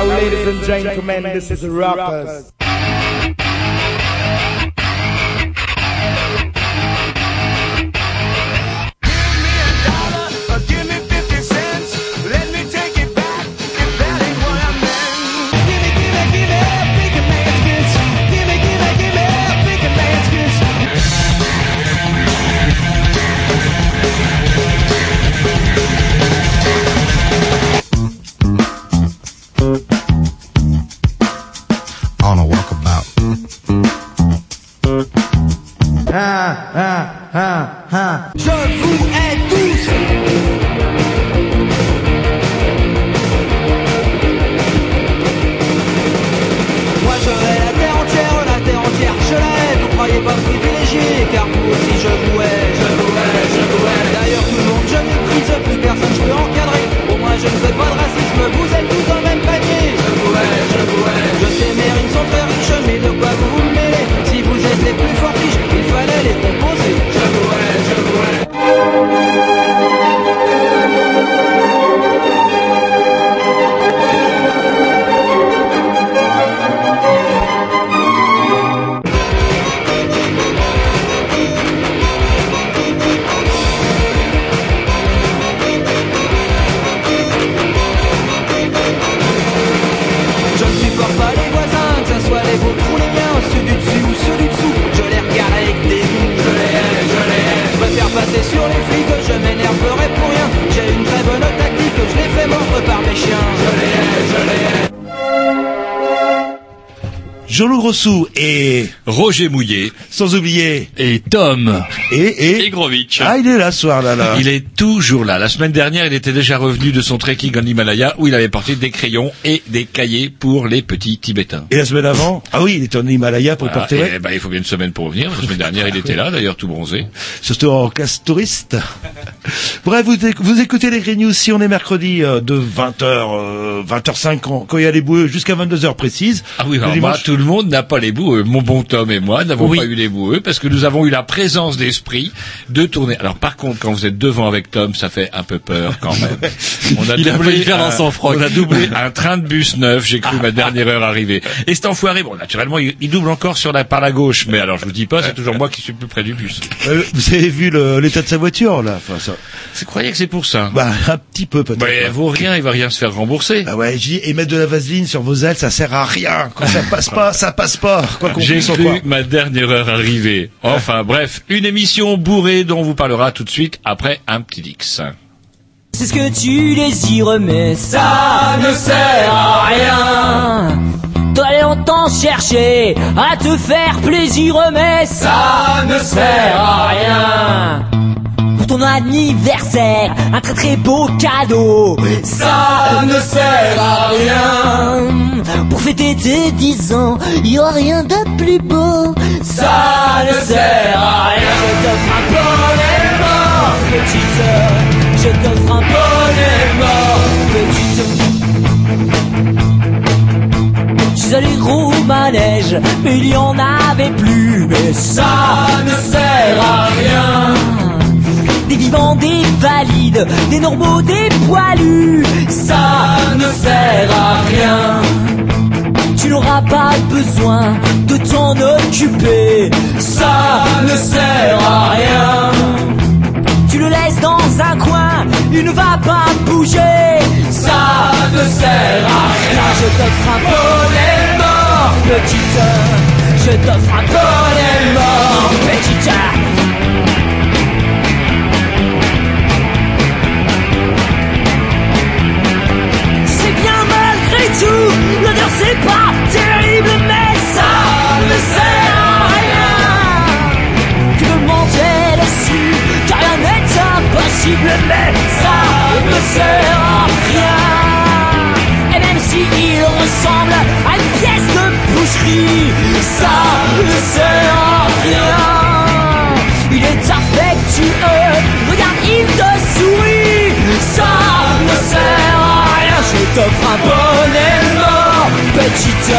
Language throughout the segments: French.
Now, ladies and gentlemen, this is Rockers. Je vous hais tous. Moi je hais la terre entière, je la hais. Vous croyez pas privilégié, car vous aussi je vous hais, je vous hais, je vous hais. D'ailleurs tout le monde je méprise, plus personne je peux encadrer. Au moins je ne fais pas de racisme, vous êtes tous dans le même panier. Je vous hais, je vous hais. Je sais mes rimes sont très riches, mais de quoi vous vous mêlez? Si vous êtes les plus forts riches, il fallait les composer. Je vous hais, je vous hais. Sur les flics, je m'énerverai pour rien. J'ai une très bonne tactique, je les fais mordre par mes chiens. Je les hais, je les hais. Jean-Loup Grossou et Roger Mouillet, sans oublier, et Tom et Grovitch. Ah, il est là ce soir là. Il est toujours là. La semaine dernière, il était déjà revenu de son trekking en Himalaya où il avait porté des crayons et des cahiers pour les petits Tibétains. Et la semaine avant, ah oui, il était en Himalaya pour porter. Il faut bien une semaine pour revenir. La semaine dernière, il était là, d'ailleurs tout bronzé. Surtout en classe touriste. Bref, vous écoutez les Grignou si on est mercredi de 20h 5 quand il y a les boueux jusqu'à 22h précise. Ah oui, alors dimanche... tout le monde n'a pas les boueux. Mon bon Tom et moi n'avons pas eu les boueux parce que nous avons eu la présence d'esprit de tourner. Alors par contre, quand vous êtes devant avec Tom, ça fait un peu peur quand même. On a doublé un train de bus neuf, j'ai cru ma dernière heure arriver. Et cet enfoiré, bon naturellement, il double encore par la gauche, mais alors je vous dis pas, c'est toujours moi qui suis plus près du bus. Vous avez vu l'état de sa voiture là, enfin ça. Vous croyez que c'est pour ça? Bah un petit peu peut-être. Mais elle vaut rien, il va rien se faire rembourser. Bah ouais, je dis, et mettre de la vaseline sur vos ailes, ça sert à rien. Quand ça passe pas, ça passe pas. Quoi qu'on puisse en croire. J'ai cru ma dernière heure arriver. Enfin bref, une émission bourrée dont on vous parlera tout de suite après un petit Dix. C'est ce que tu désires, mais ça ne sert à rien. T'as longtemps cherché à te faire plaisir, mais ça ne sert à rien. Pour ton anniversaire, un très très beau cadeau, ça ne sert à rien. Pour fêter tes 10 ans, y a rien de plus beau, ça ne sert à rien. Je t'offre un bonnet mort, petite sœur. Je t'offre un bonnet mort, petite sœur. Je suis allé gros au manège, mais il y en avait plus, mais ça ne sert à rien. Des vivants, des valides, des normaux, des poilus, ça ne sert à rien. Tu n'auras pas besoin de t'en occuper, ça ne sert à rien. Tu le laisses dans un coin, il ne va pas bouger, ça ne sert à rien. Je t'offre un bonnet mort, petite, je t'offre un bonnet mort, petite. L'odeur c'est pas terrible, mais ça ne sert à rien. Tu me mentais là-dessus, car rien n'est impossible, mais ça ne sert à rien. Et même si il ressemble à une pièce de boucherie, ça ne sert à rien. Il est affectueux, regarde il te sourit, ça ne sert à rien. Je t'offre un bonnet mort, petite. Je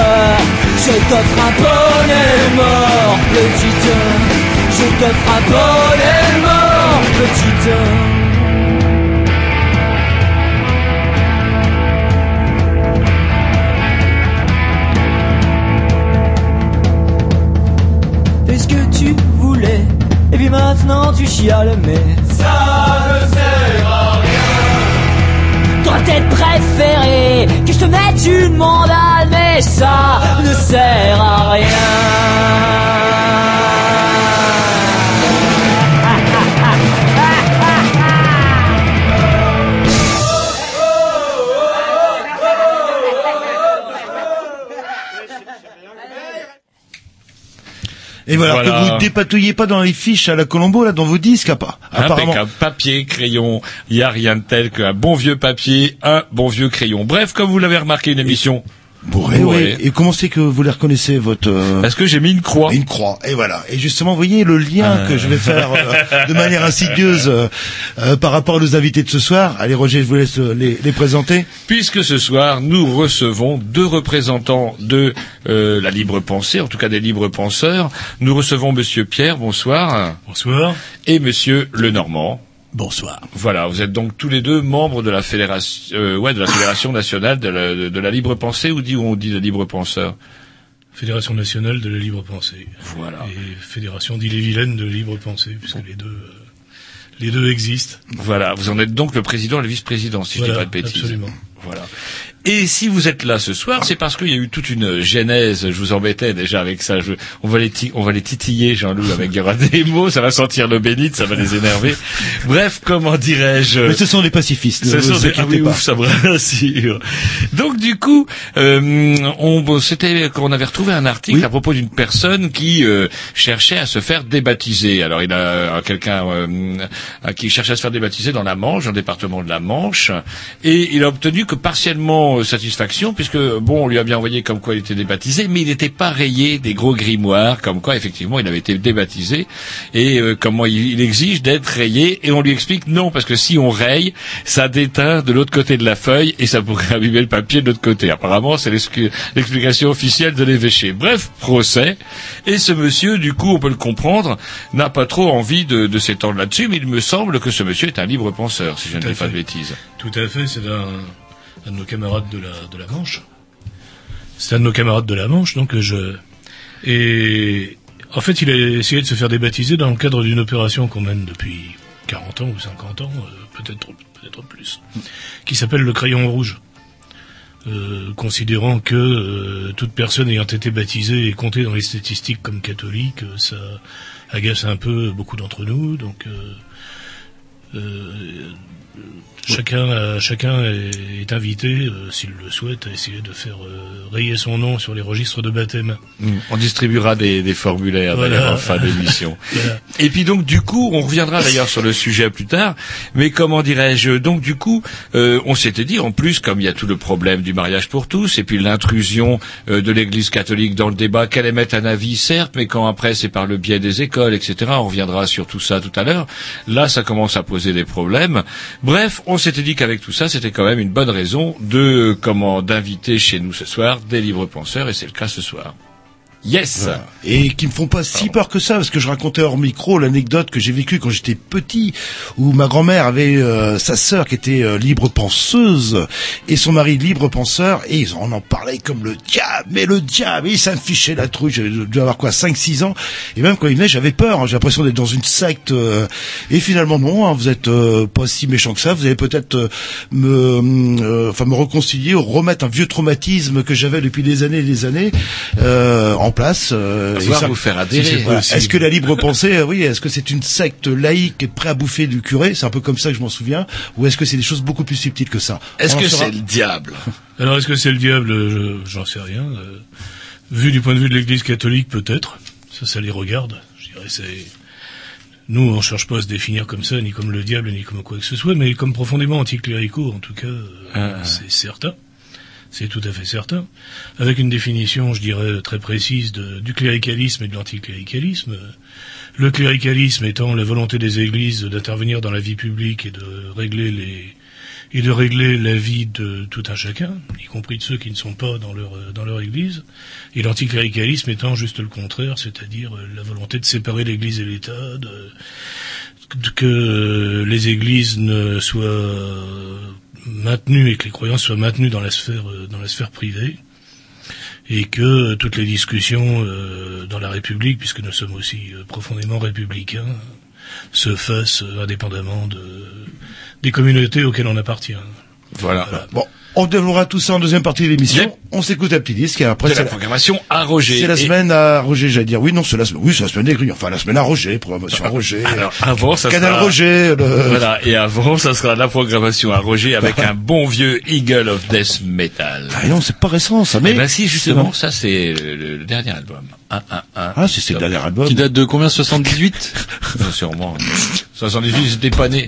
t'offre un bonnet mort, petite. Je t'offre un bonnet mort, petite. tu chiales, mais ça ne sert à rien. T'aurais peut-être préféré que je te mette une mandale, mais ça ne sert à rien. Et voilà, que vous ne dépatouillez pas dans les fiches à la Colombo, là, dans vos disques, apparemment. Impeccable. Papier, crayon, il n'y a rien de tel qu'un bon vieux papier, un bon vieux crayon. Bref, comme vous l'avez remarqué, une émission... Bourré, oui. Et comment c'est que vous les reconnaissez, votre... Parce que j'ai mis une croix. Une croix, et voilà. Et justement, vous voyez le lien que je vais faire de manière insidieuse par rapport aux invités de ce soir. Allez, Roger, je vous laisse les présenter. Puisque ce soir, nous recevons deux représentants de la libre pensée, en tout cas des libres penseurs. Nous recevons Monsieur Pierre, bonsoir. Bonsoir. Et Monsieur Lenormand. Bonsoir. Voilà, vous êtes donc tous les deux membres de la fédération, de la fédération nationale de la libre pensée, ou on dit de libre penseur. Fédération nationale de la libre pensée. Voilà. Et fédération d'Ille-et-Vilaine de libre pensée, puisque les deux existent. Voilà. Vous en êtes donc le président et le vice-président, si je dis pas de bêtises. Absolument. Voilà. Et si vous êtes là ce soir, c'est parce qu'il y a eu toute une genèse. Je vous embêtais déjà avec ça. On va les titiller, Jean-Loup, avec des mots. Ça va sentir le bénite, ça va les énerver. Bref, comment dirais-je... Mais ce sont les pacifistes. Ouf, ça me rassure. Donc du coup, on avait retrouvé un article à propos d'une personne qui cherchait à se faire débaptiser. Alors il y a quelqu'un qui cherchait à se faire débaptiser dans la Manche, dans le département de la Manche, et il a obtenu que partiellement satisfaction, puisque on lui a bien envoyé comme quoi il était débaptisé, mais il n'était pas rayé des gros grimoires, comme quoi effectivement il avait été débaptisé, et comment il exige d'être rayé, et on lui explique non, parce que si on raye, ça déteint de l'autre côté de la feuille, et ça pourrait abîmer le papier de l'autre côté. Apparemment, c'est l'explication officielle de l'évêché. Bref, procès, et ce monsieur, du coup, on peut le comprendre, n'a pas trop envie de s'étendre là-dessus, mais il me semble que ce monsieur est un libre penseur, si je ne dis pas de bêtises. Tout à fait, c'est un de nos camarades de la Manche. C'est un de nos camarades de la Manche, et en fait, il a essayé de se faire débaptiser dans le cadre d'une opération qu'on mène depuis 40 ans ou 50 ans, peut-être plus, qui s'appelle le crayon rouge. Considérant que toute personne ayant été baptisée et comptée dans les statistiques comme catholique, ça agace un peu beaucoup d'entre nous, donc... Chacun est invité, s'il le souhaite, à essayer de faire rayer son nom sur les registres de baptême. On distribuera des formulaires d'ailleurs en fin d'émission. Et puis donc du coup, on reviendra d'ailleurs sur le sujet plus tard, mais comment dirais-je, donc du coup, on s'était dit, en plus, comme il y a tout le problème du mariage pour tous, et puis l'intrusion de l'Église catholique dans le débat, qu'elle émette un avis, certes, mais quand après c'est par le biais des écoles, etc., on reviendra sur tout ça tout à l'heure, là ça commence à poser des problèmes. Bref, on s'était dit qu'avec tout ça, c'était quand même une bonne raison d'inviter chez nous ce soir des libres penseurs, et c'est le cas ce soir. Yes. Voilà. Et qui me font pas si peur que ça, parce que je racontais hors micro l'anecdote que j'ai vécue quand j'étais petit, où ma grand-mère avait sa sœur qui était libre penseuse et son mari libre penseur, et on en parlait comme le diable, mais le diable, et ça me fichait la trouille. J'avais dû avoir 5-6 ans, et même quand il venait, j'avais peur, j'ai l'impression d'être dans une secte, et finalement non, vous êtes pas si méchant que ça, vous allez peut-être me réconcilier ou remettre un vieux traumatisme que j'avais depuis des années et des années en place, vous faire adhérer. Est-ce que la libre pensée, est-ce que c'est une secte laïque prête à bouffer du curé, c'est un peu comme ça que je m'en souviens, ou est-ce que c'est des choses beaucoup plus subtiles que ça? C'est le diable? Alors est-ce que c'est le diable? J'en sais rien. Vu du point de vue de l'Église catholique, peut-être. Ça les regarde. Je dirais nous, on cherche pas à se définir comme ça, ni comme le diable, ni comme quoi que ce soit, mais comme profondément anticléricaux, en tout cas, c'est certain. C'est tout à fait certain. Avec une définition, je dirais, très précise du cléricalisme et de l'anticléricalisme. Le cléricalisme étant la volonté des églises d'intervenir dans la vie publique et de régler la vie de tout un chacun, y compris de ceux qui ne sont pas dans leur église. Et l'anticléricalisme étant juste le contraire, c'est-à-dire la volonté de séparer l'église et l'État, que les églises ne soient maintenues et que les croyances soient maintenues dans la sphère privée, et que toutes les discussions dans la République, puisque nous sommes aussi profondément républicains, se fasse indépendamment des communautés auxquelles on appartient. Voilà. Bon. On développera tout ça en deuxième partie de l'émission. Yep. On s'écoute un petit disque et après c'est la programmation à Roger. C'est la semaine à Roger, j'allais dire. Oui, non, c'est la semaine. Oui, c'est la semaine des Grignoux. Enfin, la semaine à Roger, programmation à Roger. Alors, avant, ça Canal sera... Roger. Voilà. Et avant, ça sera la programmation à Roger avec un bon vieux Eagle of Death Metal. Ah non, c'est pas récent, ça. Mais. Eh ben si, justement, ça c'est le dernier album. 1-1-1. Ah, c'est le dernier album. Qui date de combien? 78? Non, sûrement. 78, j'étais pas né.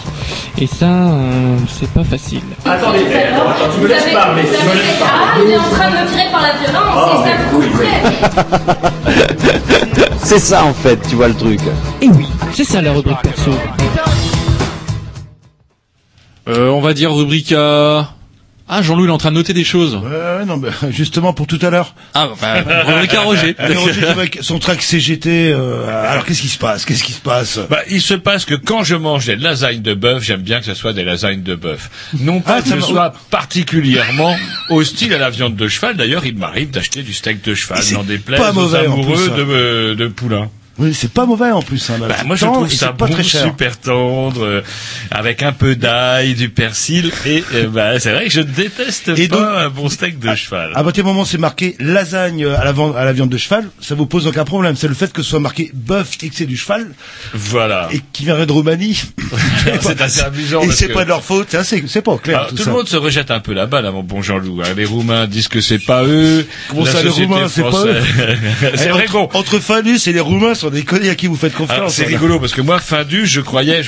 Et ça, c'est pas facile. Attendez, attends, tu me laisses parler. Ah, on est en train de me tirer par la violence, oh, et ça me coûte. C'est ça en fait, tu vois le truc. Et oui, c'est ça la rubrique perso. On va dire rubrique à... Ah, Jean-Louis, il est en train de noter des choses. Non, bah, justement, pour tout à l'heure. Ah, bah, rubrique à Roger. Roger, avec son track CGT, alors qu'est-ce qui se passe? Bah, il se passe que quand je mange des lasagnes de bœuf, j'aime bien que ce soit des lasagnes de bœuf. Non pas que ce soit particulièrement hostile à la viande de cheval. D'ailleurs, il m'arrive d'acheter du steak de cheval. N'en déplaise aux amoureux de poulain. Oui, c'est pas mauvais en plus. Hein, bah, moi, je trouve ça bon, super tendre, avec un peu d'ail, du persil, et bah, c'est vrai que je déteste et pas donc, un bon steak de cheval. À partir du moment où c'est marqué lasagne à la viande de cheval, ça vous pose aucun problème. C'est le fait que ce soit marqué bœuf et que c'est du cheval, voilà, et qui viendrait de Roumanie. C'est assez amusant. Et c'est pas de leur faute. C'est pas clair. Alors, tout le monde se rejette un peu la balle, mon bon Jean-Loup. Les Roumains disent que c'est pas eux. Gros, ça, les Roumains, c'est pas eux. C'est vrai qu'on entre Fanus et les Roumains. déconner, à qui vous faites confiance? Alors, c'est rigolo, parce que moi, Findus, je voyais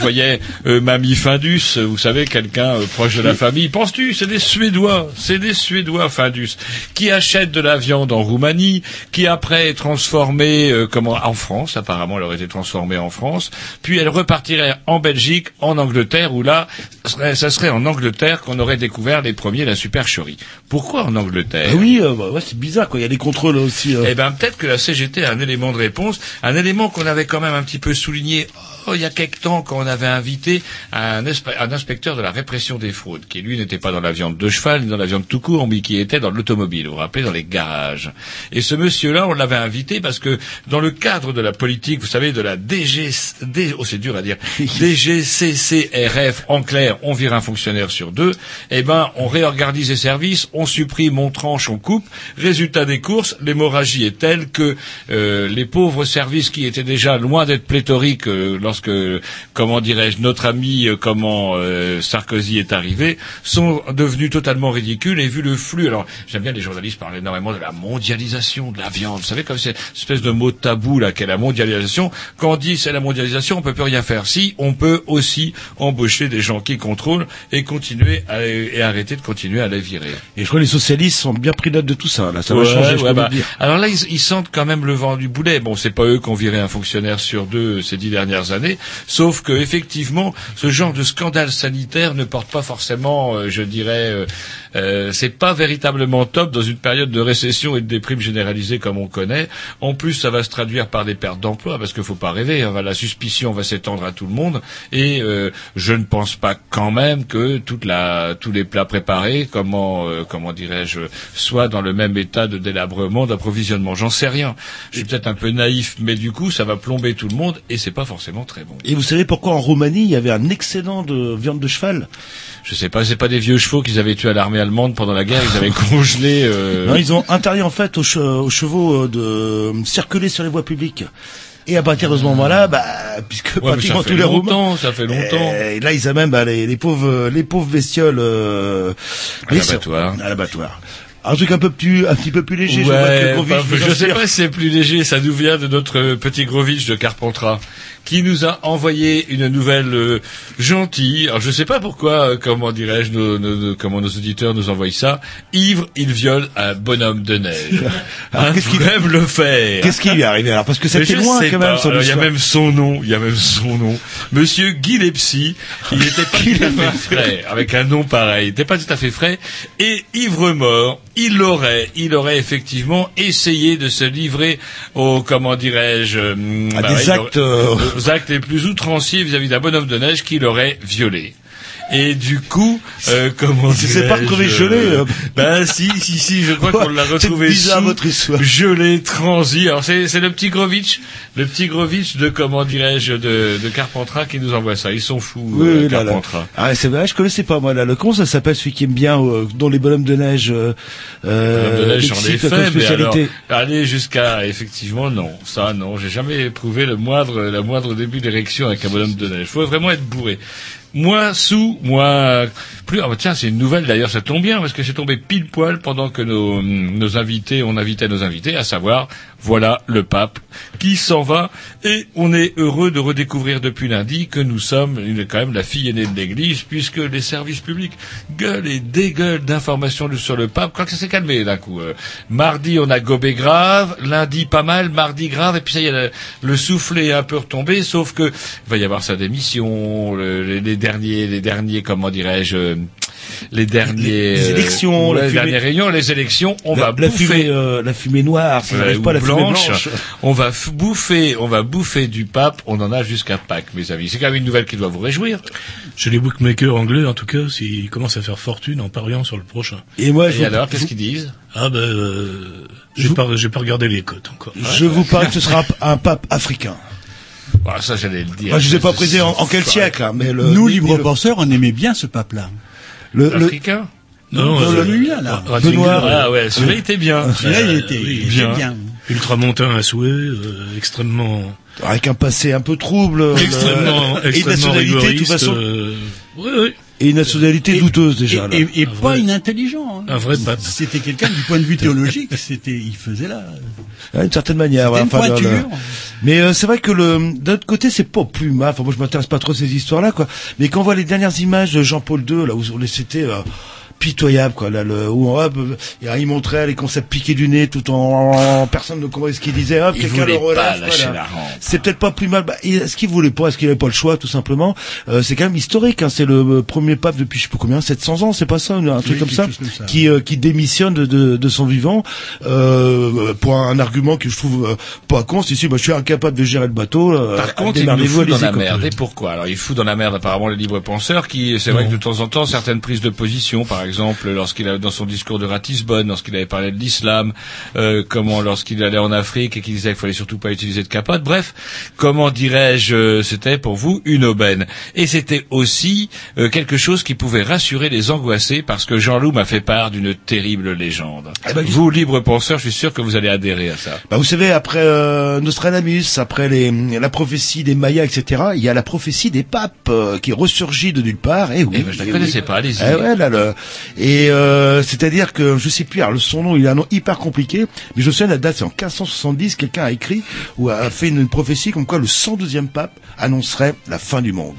Mamie Findus, vous savez, quelqu'un proche de la famille. Penses-tu, c'est des Suédois, Findus, qui achètent de la viande en Roumanie, qui après est transformée en France, apparemment elle aurait été transformée en France, puis elle repartirait en Belgique, en Angleterre, où là, ça serait en Angleterre qu'on aurait découvert les premiers la supercherie. Pourquoi en Angleterre? Oui, c'est bizarre, quoi. Il y a des contrôles aussi. Eh ben, peut-être que la CGT a un élément de réponse, un élément qu'on avait quand même un petit peu souligné il y a quelque temps quand on avait invité un inspecteur de la répression des fraudes, qui lui n'était pas dans la viande de cheval, ni dans la viande tout court, mais qui était dans l'automobile, vous vous rappelez, dans les garages. Et ce monsieur-là, on l'avait invité parce que dans le cadre de la politique, vous savez, de la DGCCRF, en clair, on vire un fonctionnaire sur deux, eh ben, on réorganise les services, on supprime, on tranche, on coupe. Résultat des courses, l'hémorragie est telle que les pauvres services qui étaient déjà loin d'être pléthoriques lorsque, notre ami Sarkozy est arrivé, sont devenus totalement ridicules. Et vu le flux, alors j'aime bien, les journalistes parlent énormément de la mondialisation de la viande, vous savez, comme cette espèce de mot tabou là qu'est la mondialisation. Quand on dit c'est la mondialisation, on peut plus rien faire. Si, on peut aussi embaucher des gens qui contrôlent et arrêter de continuer à les virer. Et je crois que les socialistes sont bien pris note de tout ça. Là, ça va changer. Je peux le dire. Alors là, ils sentent quand même le vent du boulet. Bon, c'est pas eux qui ont viré un fonctionnaire sur deux ces 10 dernières années, sauf que effectivement, ce genre de scandale sanitaire ne porte pas forcément, c'est pas véritablement top dans une période de récession et de déprime généralisée comme on connaît. En plus, ça va se traduire par des pertes d'emploi, parce qu'il faut pas rêver, hein, la suspicion va s'étendre à tout le monde, et je ne pense pas quand même que tous les plats préparés, soient dans le même état de délabrement, d'approvisionnement. J'en sais rien. Je suis peut-être un peu naïf, mais du coup, ça va plomber tout le monde, et c'est pas forcément très bon. Et vous savez pourquoi en Roumanie, il y avait un excédent de viande de cheval? Je sais pas, c'est pas des vieux chevaux qu'ils avaient tués à l'armée allemande pendant la guerre, ils avaient congelé... Non, ils ont interdit en fait aux chevaux de circuler sur les voies publiques. Et à partir de ce moment-là, puisque pratiquement tous les Roumains, ça fait longtemps. Et là, ils amènent les pauvres bestioles à l'abattoir. Un truc un petit peu plus léger. Ouais, je sais pas si c'est plus léger, ça nous vient de notre petit Grovitch de Carpentras, qui nous a envoyé une nouvelle gentille. Alors je sais pas pourquoi, comment nos auditeurs nous envoient ça. Ivre, il viole un bonhomme de neige. Qu'est-ce qui lui est arrivé alors? Parce que c'était loin quand même. Il y a même son nom. Monsieur Guy Lepsy, il était pas tout à fait frais, avec un nom pareil. Il était pas tout à fait frais et ivre mort. Il aurait effectivement essayé de se livrer aux, aux actes les plus outranciers vis-à-vis d'un bonhomme de neige qu'il aurait violé. Et du coup, c'est pas retrouvé gelé. Si, je crois qu'on l'a retrouvé gelé, transi. Alors c'est le petit Grovitch de Carpentras qui nous envoie ça. Ils sont fous, Carpentras. Ah c'est vrai, je connaissais pas moi là. Le con, ça s'appelle celui qui aime bien dont les bonhommes de neige. J'en ai fait, mais alors aller jusqu'à effectivement non, j'ai jamais éprouvé la moindre début d'érection avec un bonhomme de neige. Faut vraiment être bourré. C'est une nouvelle d'ailleurs, ça tombe bien, parce que c'est tombé pile poil pendant que on invitait nos invités, à savoir, voilà le pape qui s'en va, et on est heureux de redécouvrir depuis lundi que nous sommes quand même la fille aînée de l'église, puisque les services publics gueulent et dégueulent d'informations sur le pape, quand ça s'est calmé d'un coup. Mardi, on a gobé grave, lundi pas mal, mardi grave, et puis ça y est, le soufflet est un peu retombé, sauf que il va y avoir sa démission, les dernières réunions, les élections, on va bouffer du pape, on en a jusqu'à Pâques, mes amis. C'est quand même une nouvelle qui doit vous réjouir. Chez les bookmakers anglais, en tout cas, ils commencent à faire fortune en pariant sur le prochain. Et moi, qu'est-ce qu'ils disent? J'ai pas regardé les cotes encore. Vous parie que ce sera un pape africain. Voilà, ça j'allais le dire. Je ne sais pas précisé en quel siècle, hein, mais nous libres penseurs, on aimait bien ce pape-là. L'Africain. Non, Benoît. Celui-là était bien. Celui-là il était bien. Ultramontain à souhait, extrêmement. Avec un passé un peu trouble. Extrêmement rigoriste. De toute façon. Oui. Et une nationalité douteuse déjà. Et pas vrai, inintelligent. Hein. Un vrai pape. C'était quelqu'un du point de vue théologique, il faisait là. D'une certaine manière. Voilà, une pointure. Mais c'est vrai que d'un autre côté, c'est pas plus mal. Enfin, moi, je m'intéresse pas trop à ces histoires-là, quoi. Mais quand on voit les dernières images de Jean-Paul II, là où on les c'était pitoyable, quoi, là, il montrait les concepts piqués du nez tout en personne ne comprenait ce qu'il disait, hop, quelqu'un le relève, voilà. C'est peut-être pas plus mal, est-ce qu'il voulait pas, est-ce qu'il avait pas le choix, tout simplement, c'est quand même historique, hein, c'est le premier pape depuis, je sais pas combien, 700 ans, c'est pas ça, un truc comme ça, qui démissionne de son vivant, pour un argument que je trouve pas con, c'est si, je suis incapable de gérer le bateau, par contre, il nous fout dans la merde, et pourquoi? Alors, il fout dans la merde, apparemment, les libres penseurs qui, c'est vrai que de temps en temps, certaines prises de position, par exemple, lorsqu'il a dans son discours de Ratisbonne, lorsqu'il avait parlé de l'islam, lorsqu'il allait en Afrique et qu'il disait qu'il fallait surtout pas utiliser de capote. Bref, comment dirais-je, c'était pour vous une aubaine. Et c'était aussi quelque chose qui pouvait rassurer les angoissés, parce que Jean-Loup m'a fait part d'une terrible légende. Vous, libres penseurs, je suis sûr que vous allez adhérer à ça. Vous savez, après Nostradamus, après la prophétie des Mayas, etc., il y a la prophétie des papes qui ressurgit de nulle part. Eh oui, je ne la connaissais pas, allez-y. Et c'est-à-dire que je sais plus, alors son nom, il a un nom hyper compliqué, mais je me souviens la date, c'est en 1570, quelqu'un a écrit ou a fait une prophétie comme quoi le 112e pape annoncerait la fin du monde.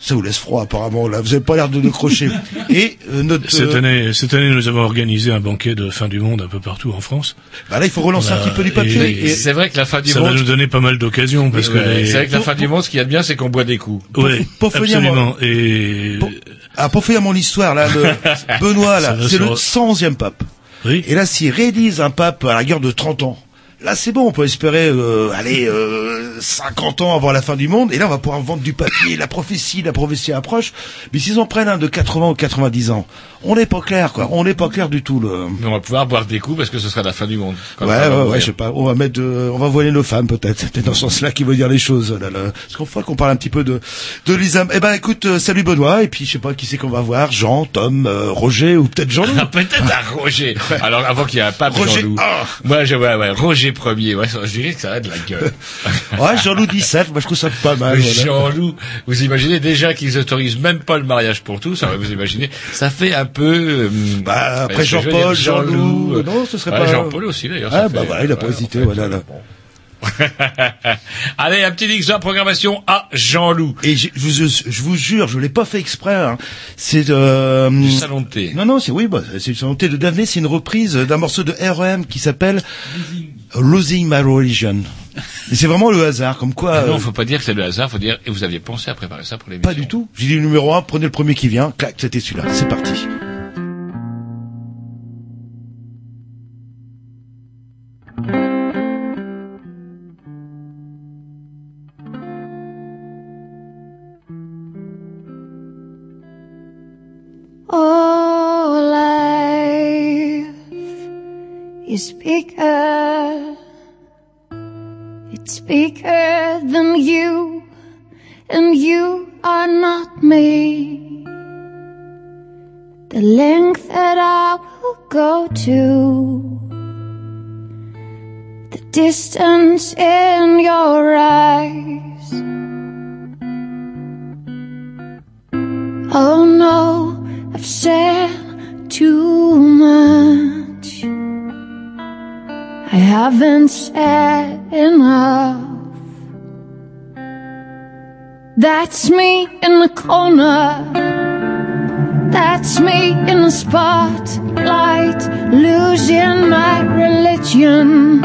Ça vous laisse froid, apparemment, là. Vous avez pas l'air de décrocher. Et, cette année, nous avons organisé un banquet de fin du monde un peu partout en France. Bah là, il faut relancer un petit peu du papier. Et c'est vrai que la fin du monde. Ça va nous donner pas mal d'occasions, parce que c'est vrai que la fin du monde, ce qu'il y a de bien, c'est qu'on boit des coups. Ouais. Absolument. Et... pour finir mon histoire, là, Benoît, là, c'est le 111e pape. Oui. Et là, s'il réélise un pape à la guerre de 30 ans, là, c'est bon, on peut espérer 50 ans avant la fin du monde, et là, on va pouvoir vendre du papier, la prophétie approche, mais s'ils en prennent un de 80 ou 90 ans, on n'est pas clair, quoi, on n'est pas clair du tout, Mais on va pouvoir boire des coups, parce que ce sera la fin du monde. Ouais, je sais pas, on va voiler nos femmes, peut-être, c'est peut-être dans ce sens-là qu'il veut dire les choses, là. Parce qu'on faut qu'on parle un petit peu de l'islam. Eh ben, écoute, salut Benoît, et puis, je sais pas, qui c'est qu'on va voir, Jean, Tom, Roger, ou peut-être Jean-Loup. Peut-être un Roger. Alors, avant qu'il y ait un pape, Jean-Loup. Roger premier, je dirais que ça a de la gueule. Jean-Loup 17, moi je trouve ça pas mal. Voilà. Jean-Loup, vous imaginez déjà qu'ils autorisent même pas le mariage pour tous, vous imaginez, ça fait un peu... après Jean-Paul, Jean-Loup... Non, ce serait pas... Jean-Paul aussi d'ailleurs. Il a pas hésité, voilà. Allez, un petit X de programmation à Jean-Loup. Et je vous jure, je l'ai pas fait exprès, hein. C'est du salon de thé. Non, c'est du salon de thé de Davenet, c'est une reprise d'un morceau de R.E.M. qui s'appelle... Losing My Religion. Et c'est vraiment le hasard, comme quoi... Non, faut pas dire que c'est le hasard, faut dire, et vous aviez pensé à préparer ça pour l'émission. Pas du tout. J'ai dit numéro 1, prenez le premier qui vient, clac, c'était celui-là. C'est parti. It's bigger, it's bigger than you, and you are not me. The length that I will go to, the distance in your eyes. Oh no, I've said too much. I haven't said enough. That's me in the corner. That's me in the spotlight, losing my religion,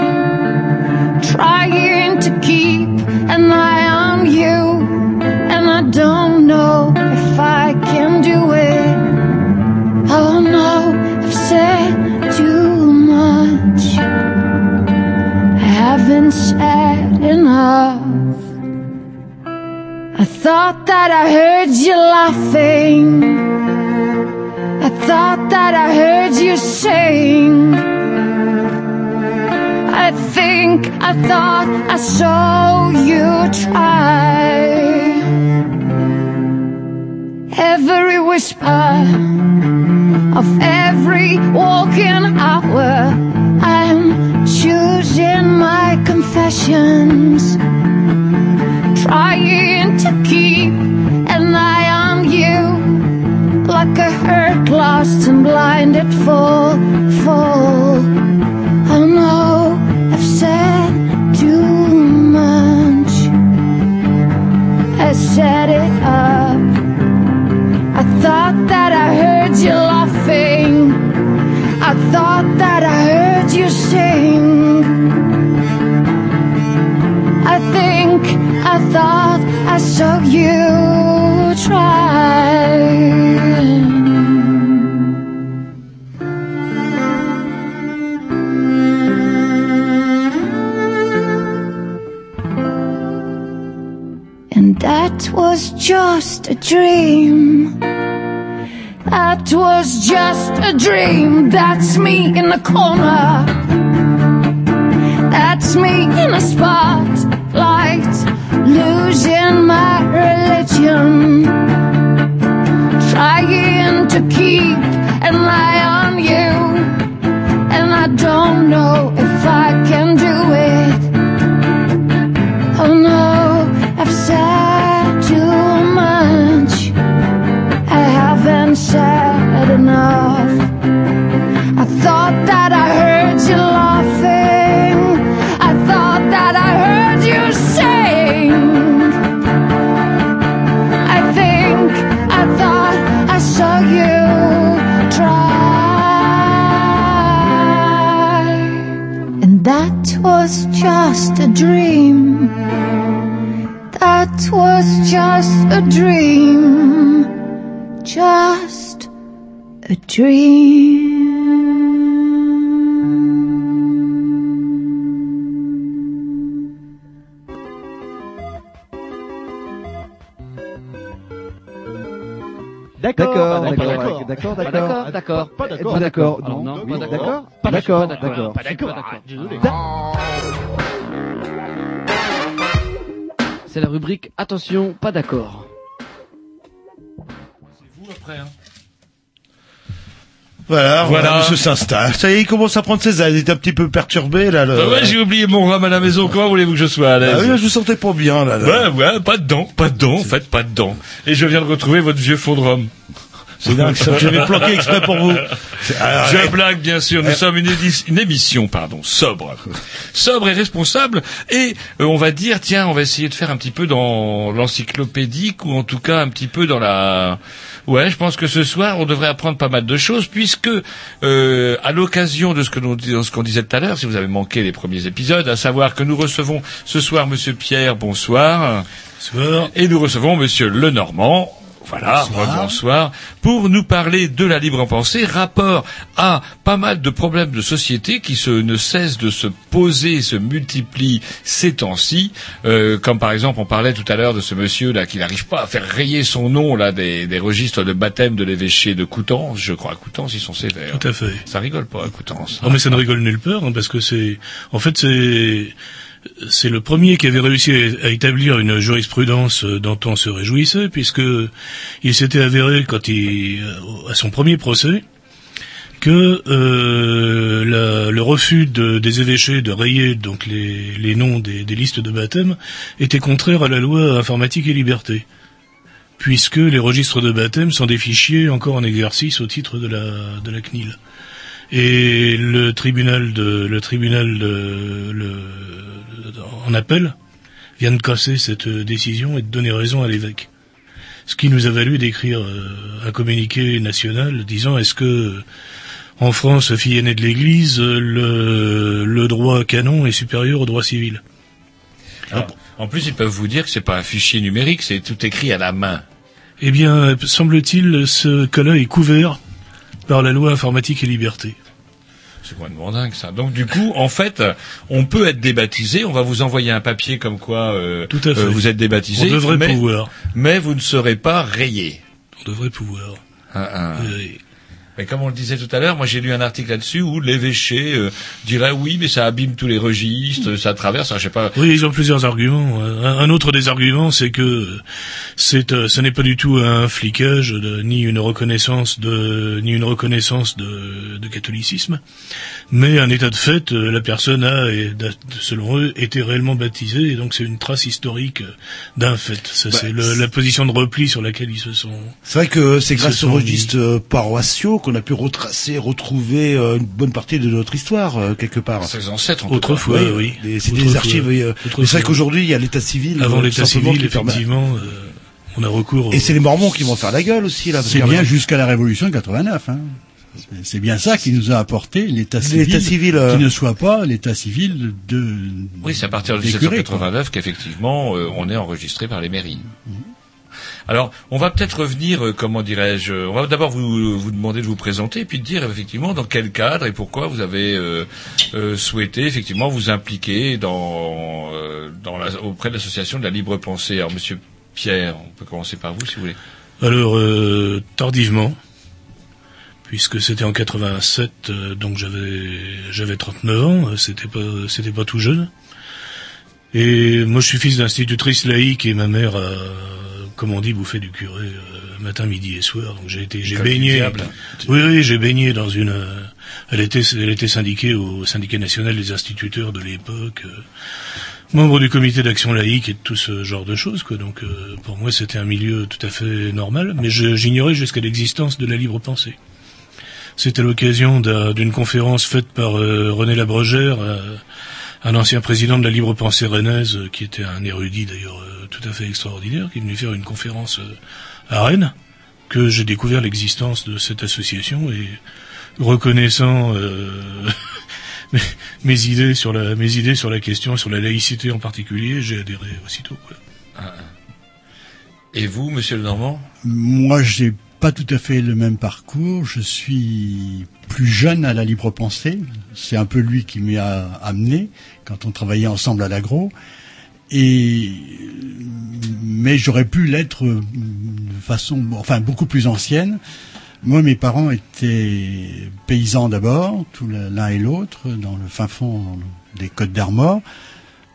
trying to keep an eye on you, and I don't know if I can do it. Oh no, I've said too much. Haven't said enough. I thought that I heard you laughing. I thought that I heard you sing. I thought I saw you try. Every whisper of every walking hour, I'm choosing my confessions, trying to keep an eye on you. have you tried? And that was just a dream. That was just a dream. That's me in the corner. That's me in the spotlight, losing my religion, trying to keep an eye on you. And I don't know if I can do it. Oh no, I've said too much. I haven't said enough. I thought that I heard you laughing. I thought that I heard you sing. I thought I saw you try. And that was just a dream. That was just a dream. Just a dream. D'accord. Pas d'accord. C'est la rubrique attention, pas d'accord. C'est vous après, hein. Voilà, monsieur s'installe. Ça y est, il commence à prendre ses ailes. Il est un petit peu perturbé, là. Ouais, j'ai oublié mon rhum à la maison. Comment voulez-vous que je sois à l'aise? Ah oui, je vous sentais pas bien, là. Ouais, pas dedans, en fait, pas dedans. Et je viens de retrouver votre vieux fond de rhum. C'est dingue, ça. Je l'ai planqué exprès pour vous. Je blague, bien sûr. Nous sommes une émission, sobre. Sobre et responsable. Et on va dire, tiens, on va essayer de faire un petit peu dans l'encyclopédique, ou en tout cas un petit peu dans la... Ouais, je pense que ce soir, on devrait apprendre pas mal de choses, puisque à l'occasion de ce qu'on disait tout à l'heure, si vous avez manqué les premiers épisodes, à savoir que nous recevons ce soir Monsieur Pierre, bonsoir. Bonsoir. Et nous recevons Monsieur Lenormand. Voilà, bonsoir, pour nous parler de la libre pensée, rapport à pas mal de problèmes de société qui ne cessent de se poser, se multiplient ces temps-ci, comme par exemple, on parlait tout à l'heure de ce monsieur-là qui n'arrive pas à faire rayer son nom là des registres de baptême de l'évêché de Coutances, je crois. À Coutances, ils sont sévères. Tout à fait. Ça rigole pas à Coutances. Non, mais ça ne rigole nulle part, hein, parce que c'est le premier qui avait réussi à établir une jurisprudence dont on se réjouissait, puisque il s'était avéré à son premier procès, que le refus des évêchés de rayer donc les noms des listes de baptême était contraire à la loi Informatique et Liberté, puisque les registres de baptême sont des fichiers encore en exercice au titre de la CNIL. Et le tribunal en appel vient de casser cette décision et de donner raison à l'évêque. Ce qui nous a valu d'écrire un communiqué national disant est-ce que, en France, fille aînée de l'Église, le droit canon est supérieur au droit civil. Alors, en plus, ils peuvent vous dire que c'est pas un fichier numérique, c'est tout écrit à la main. Eh bien, semble-t-il, ce cas-là est couvert par la loi Informatique et Liberté. C'est complètement dingue, ça. Donc, du coup, en fait, on peut être débaptisé. On va vous envoyer un papier comme quoi vous êtes débaptisé. On devrait pouvoir. Mais vous ne serez pas rayé. On devrait pouvoir. Oui. Mais comme on le disait tout à l'heure, moi j'ai lu un article là-dessus où l'évêché dirait oui, mais ça abîme tous les registres, ça traverse, je sais pas. Oui, ils ont plusieurs arguments. Un autre des arguments, c'est que ce n'est pas du tout un flicage, ni une reconnaissance de catholicisme, mais un état de fait. La personne a, selon eux, été réellement baptisée, et donc c'est une trace historique d'un fait. Ça, c'est la position de repli sur laquelle ils se sont. C'est vrai que c'est grâce aux registres paroissiaux qu'on a pu retrouver une bonne partie de notre histoire, quelque part. Ses ancêtres, autrefois, oui. C'est des archives. C'est vrai qu'aujourd'hui, il y a l'état civil. Avant l'état civil, effectivement, on a recours... Et c'est les Mormons qui vont faire la gueule aussi, là. C'est bien jusqu'à la Révolution de 89, hein. C'est bien ça qui nous a apporté l'état civil qui ne soit pas l'état civil de... Oui, c'est à partir de 1789 qu'effectivement, on est enregistré par les mairies. Alors, on va peut-être revenir, comment dirais-je, on va d'abord vous demander de vous présenter et puis de dire effectivement dans quel cadre et pourquoi vous avez souhaité effectivement vous impliquer auprès de l'association de la libre pensée. Alors, monsieur Pierre, on peut commencer par vous si vous voulez. Alors, tardivement, puisque c'était en 87, donc j'avais 39 ans, c'était pas tout jeune. Et moi, je suis fils d'institutrice laïque et ma mère a, comme on dit, bouffé du curé matin, midi et soir. Donc j'ai baigné. Oui, j'ai baigné dans une. Elle était syndiquée au syndicat national des instituteurs de l'époque, membre du comité d'action laïque et de tout ce genre de choses, quoi. Donc pour moi, c'était un milieu tout à fait normal, mais j'ignorais jusqu'à l'existence de la libre pensée. C'était l'occasion d'une conférence faite par René Labrogère, un ancien président de la libre pensée rennaise, qui était un érudit d'ailleurs tout à fait extraordinaire, qui est venu faire une conférence à Rennes, que j'ai découvert l'existence de cette association et reconnaissant mes idées sur la question, sur la laïcité en particulier, j'ai adhéré aussitôt, quoi. Et vous, monsieur Lenormand ? Moi, j'ai pas tout à fait le même parcours. Je suis plus jeune à la libre pensée. C'est un peu lui qui m'y a amené quand on travaillait ensemble à l'agro. Mais j'aurais pu l'être de façon, beaucoup plus ancienne. Moi, mes parents étaient paysans d'abord, tout l'un et l'autre, dans le fin fond des Côtes d'Armor.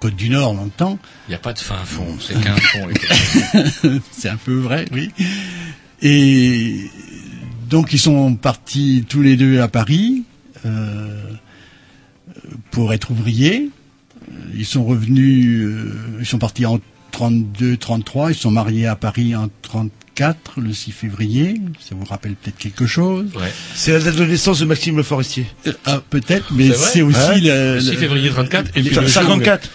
Côte du Nord, longtemps. Il n'y a pas de fin fond, c'est qu'un fond. C'est un peu vrai, oui. Et donc ils sont partis tous les deux à Paris pour être ouvriers. Ils sont revenus, ils sont partis en 32, 33. Ils sont mariés à Paris en 34, le 6 février. Ça vous rappelle peut-être quelque chose. Ouais. C'est la date de naissance de Maxime Le Forestier. Ah, peut-être, mais c'est aussi le 6 février 34 et puis 54.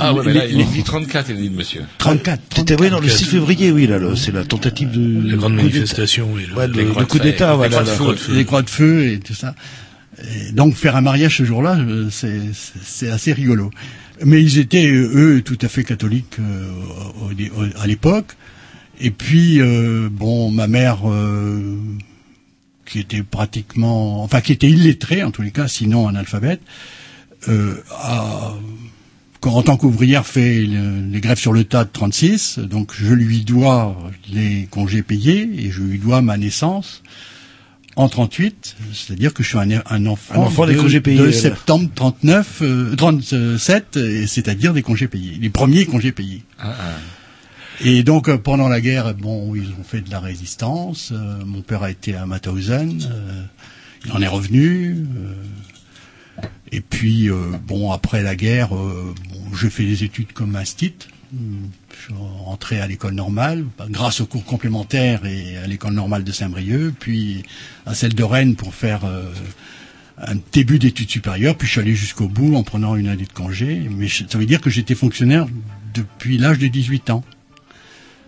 Ah ouais, mais là, il est dit 34, il dit, monsieur. 34. C'était, oui, non, le 6 février, oui, là, c'est la tentative de... La grande manifestation, oui. Le coup d'État, voilà. Les croix de feu et tout ça. Et donc, faire un mariage ce jour-là, c'est assez rigolo. Mais ils étaient, eux, tout à fait catholiques, à l'époque. Et puis, ma mère, qui était pratiquement, qui était illettrée, en tous les cas, sinon analphabète, en tant qu'ouvrière fait les grèves sur le tas de 36, donc je lui dois les congés payés et je lui dois ma naissance en 38, c'est-à-dire que je suis un enfant des congés payés, de septembre 39, 37, et c'est-à-dire des congés payés, les premiers congés payés. Et donc pendant la guerre, ils ont fait de la résistance, mon père a été à Mauthausen, il en est revenu... Et puis, après la guerre, j'ai fait des études comme instit. Je suis rentré à l'école normale, grâce aux cours complémentaires et à l'école normale de Saint-Brieuc, puis à celle de Rennes pour faire un début d'études supérieures. Puis je suis allé jusqu'au bout en prenant une année de congé. Mais ça veut dire que j'étais fonctionnaire depuis l'âge de 18 ans.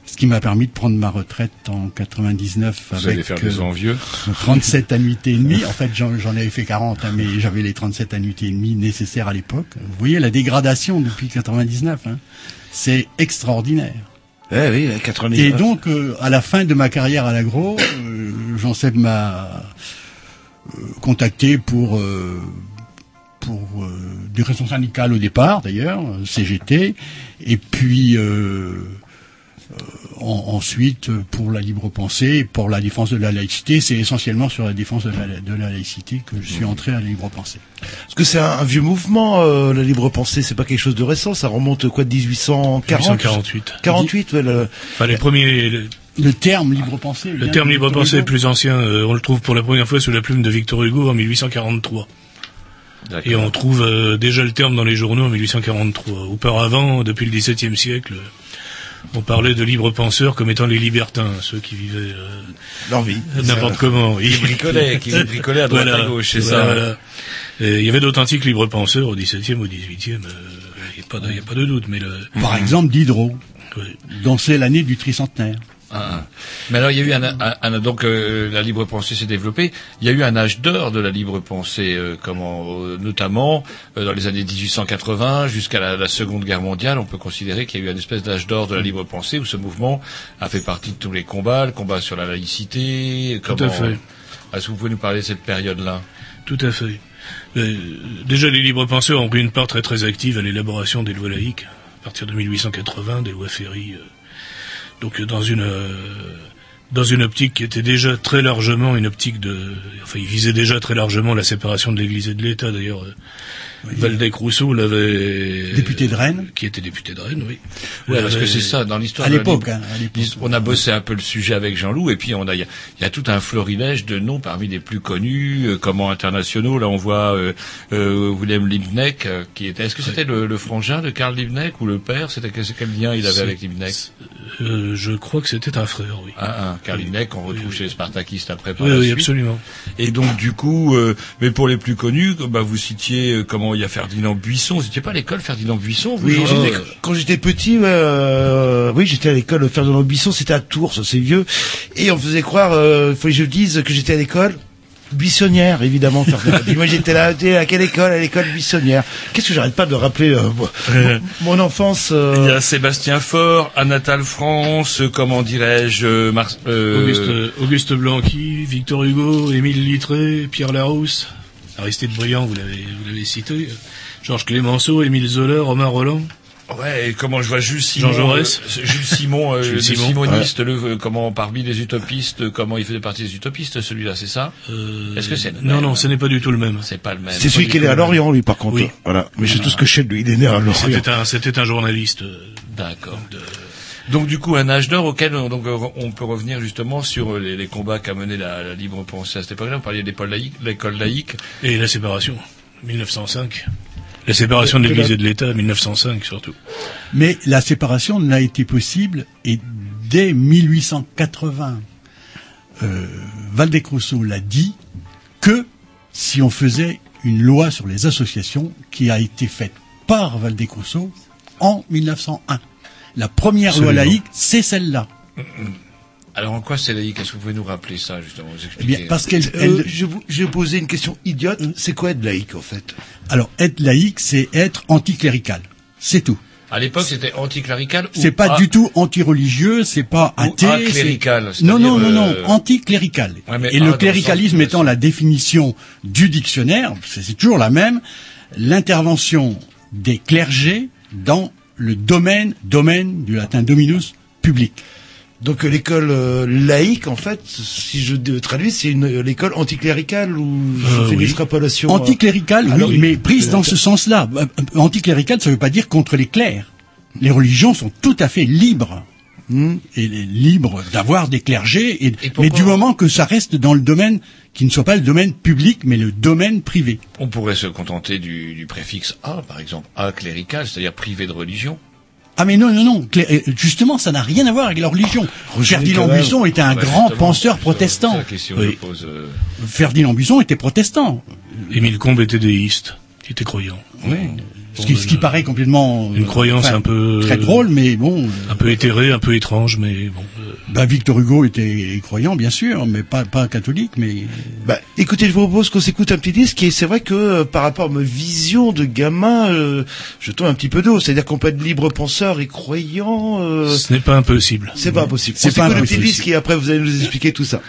Ce qui m'a permis de prendre ma retraite en 99 avec 37 annuités et demie. En fait, j'en avais fait 40, mais j'avais les 37 annuités et demie nécessaires à l'époque. Vous voyez la dégradation depuis 99, c'est extraordinaire. Eh oui, 99. Et donc, à la fin de ma carrière à l'agro, Jean-Seb m'a contacté pour des raisons syndicales au départ, d'ailleurs, CGT, et puis... ensuite, pour la libre pensée et pour la défense de la laïcité, c'est essentiellement sur la défense de la laïcité que je suis entré à la libre pensée. Parce que c'est un vieux mouvement, la libre pensée, c'est pas quelque chose de récent, ça remonte quoi, de 1848. 48, ouais. Les premiers. Le terme libre pensée. Le terme libre pensée est plus ancien. On le trouve pour la première fois sous la plume de Victor Hugo en 1843. Et on trouve déjà le terme dans les journaux en 1843. Auparavant, depuis le XVIIe siècle. On parlait de libre-penseurs comme étant les libertins, ceux qui vivaient l'envie, n'importe comment. Ils bricolaient à droite à gauche, c'est ça. Voilà. Il y avait d'authentiques libre-penseurs au XVIIe, au XVIIIe, il n'y a pas de doute. Mais par exemple, Diderot, dont c'est l'année du tricentenaire. Ah. Mais alors il y a eu donc la libre pensée s'est développée. Il y a eu un âge d'or de la libre pensée, notamment dans les années 1880 jusqu'à la Seconde Guerre mondiale. On peut considérer qu'il y a eu une espèce d'âge d'or de la libre pensée où ce mouvement a fait partie de tous les combats, le combat sur la laïcité. Tout à fait. Est-ce que vous pouvez nous parler de cette période-là ? Tout à fait. Déjà, les libres penseurs ont pris une part très très active à l'élaboration des lois laïques à partir de 1880, des lois Ferry. Donc dans une optique qui était déjà très largement une optique de, enfin il visait déjà très largement la séparation de l'Église et de l'État d'ailleurs. Oui. Waldeck-Rousseau l'avait député de Rennes, qui était député de Rennes, oui. Ouais, parce que c'est ça dans l'histoire à l'époque. On a bossé un peu le sujet avec Jean-Loup et puis il y a tout un florilège de noms parmi les plus connus, internationaux. Là on voit Wilhelm Liebknecht qui était. Est-ce que c'était le frangin de Karl Liebknecht ou le père? C'était quel lien il avait avec Liebknecht? Je crois que c'était un frère, oui. Karl Liebknecht qu'on retrouve chez les Spartakistes après par la suite. Oui, absolument. Et donc du coup, mais pour les plus connus, vous citiez il y a Ferdinand Buisson. Vous n'étiez pas à l'école Ferdinand Buisson, vous? Oui, quand j'étais petit, oui, j'étais à l'école Ferdinand Buisson, c'était à Tours, ça c'est vieux. Et on me faisait croire, faut que je dise que j'étais à l'école buissonnière, évidemment. Moi j'étais là, à quelle école? À l'école buissonnière. Qu'est-ce que j'arrête pas de rappeler mon enfance. Il y a Sébastien Faure, Anatole France, Auguste Blanqui, Victor Hugo, Émile Littré, Pierre Larousse, Aristide Briand, vous l'avez cité, Georges Clémenceau, Émile Zola, Romain Rolland. Ouais, et je vois Jules Simon, Jules Simon, simoniste, ouais. Parmi les utopistes, il faisait partie des utopistes, celui-là, c'est ça? Est-ce que c'est Non, ce n'est pas du tout le même. C'est pas le même. C'est celui qui est né à Lorient, lui, par contre. Oui. Voilà. Mais c'est tout ce que je sais de lui, il est né à Lorient. C'était un journaliste. D'accord. Donc du coup un âge d'or auquel on peut revenir justement sur les combats qu'a mené la libre pensée à cette époque-là. Vous parliez l'école laïque et la séparation 1905. La séparation de l'Église et de l'État 1905 surtout. Mais la séparation n'a été possible et dès 1880 Waldeck-Rousseau l'a dit que si on faisait une loi sur les associations qui a été faite par Waldeck-Rousseau en 1901. La première loi laïque, c'est celle-là. Alors en quoi c'est laïque? Est-ce que vous pouvez nous rappeler ça, justement, vous expliquer? Eh bien, parce je vais poser une question idiote. C'est quoi être laïque, en fait? Alors, être laïque, c'est être anticlérical. C'est tout. À l'époque, c'était anticlérical ou... C'est pas du tout antireligieux, c'est pas athée. Clérical. Non, anticlérical. Ouais, et le cléricalisme étant la définition du dictionnaire, c'est toujours la même, l'intervention des clergés dans le domaine du latin dominus, public. Donc l'école laïque, en fait, si je traduis, c'est l'école anticléricale ou une extrapolation. Anticléricale, oui, mais prise dans ce sens-là. Anticléricale, ça ne veut pas dire contre les clercs. Les religions sont tout à fait libres. Et libres d'avoir des clergés, mais du moment que ça reste dans le domaine qui ne soit pas le domaine public, mais le domaine privé. On pourrait se contenter du préfixe A, par exemple, A clérical, c'est-à-dire privé de religion. Ah mais non, justement, ça n'a rien à voir avec la religion. Ferdinand Buisson était un grand penseur protestant. La question que je pose, Ferdinand Buisson était protestant. Émile Combes était déiste, il était croyant. Oui. Ce qui paraît complètement... Une croyance un peu... Très drôle, mais bon... un peu éthérée, un peu étrange, mais bon... Victor Hugo était croyant, bien sûr, mais pas catholique, mais... écoutez, je vous propose qu'on s'écoute un petit disque, et c'est vrai que par rapport à ma vision de gamin, je tombe un petit peu d'eau. C'est-à-dire qu'on peut être libre penseur et croyant... Ce n'est pas impossible. C'est pas impossible. On s'écoute un petit disque, et après vous allez nous expliquer tout ça.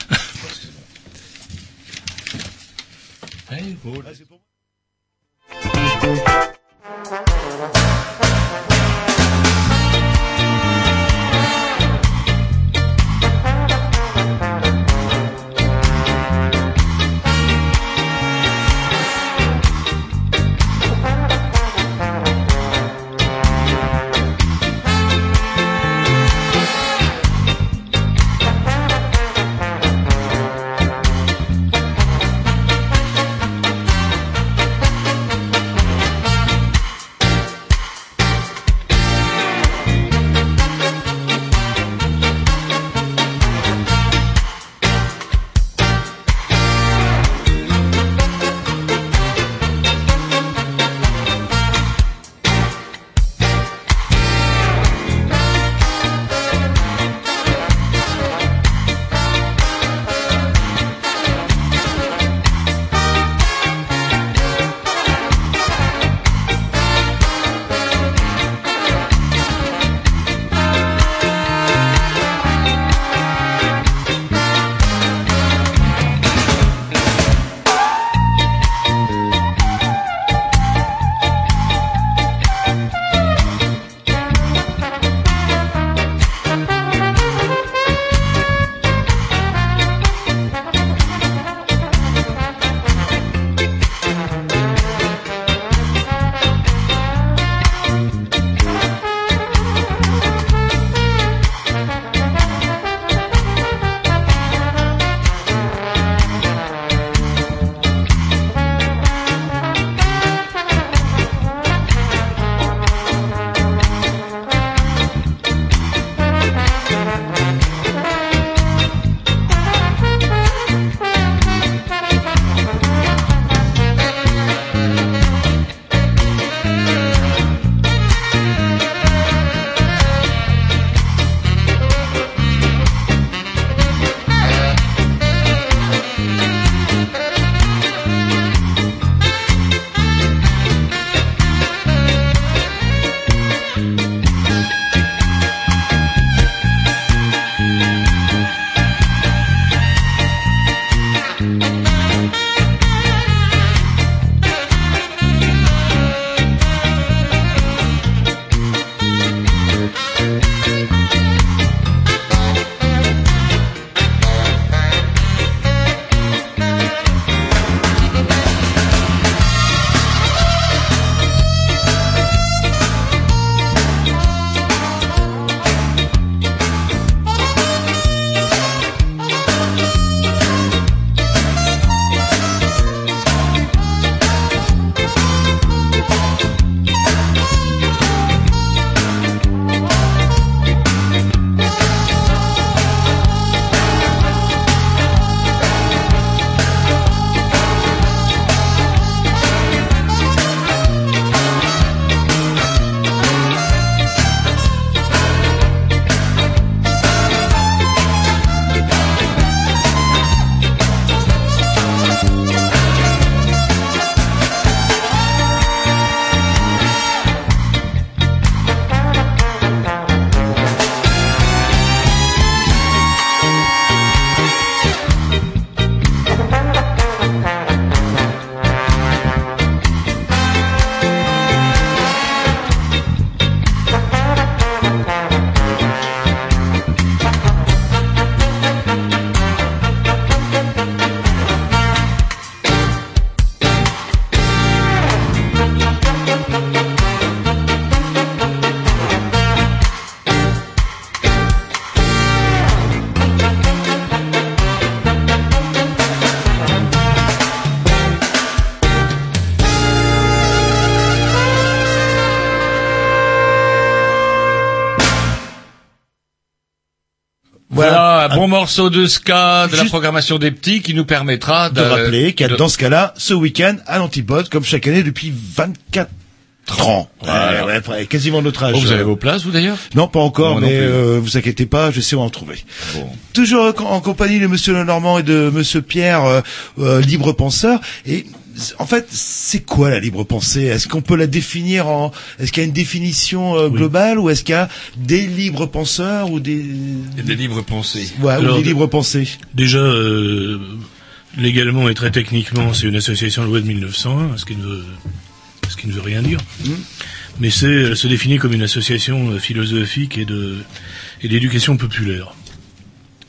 Voilà un bon morceau de ska de la programmation des petits qui nous permettra de rappeler qu'il y a dans ce cas-là, ce week-end à l'Antipode, comme chaque année depuis 24 ans. Voilà. Ouais, quasiment notre âge. Vous avez vos places, vous, d'ailleurs? Non, pas encore, non, mais vous inquiétez pas, je sais où en trouver. Bon. Toujours en compagnie de Monsieur Lenormand et de Monsieur Pierre, libre penseur. Et en fait, c'est quoi la libre pensée? Est-ce qu'on peut la définir en... Est-ce qu'il y a une définition globale, ou est-ce qu'il y a des libres penseurs ou des... Et des libres pensées. Ouais, alors, ou des libres pensées. Déjà, légalement et très techniquement, c'est une association de loi de 1901, ce qui ne veut rien dire. Mais elle se définit comme une association philosophique et d'éducation populaire.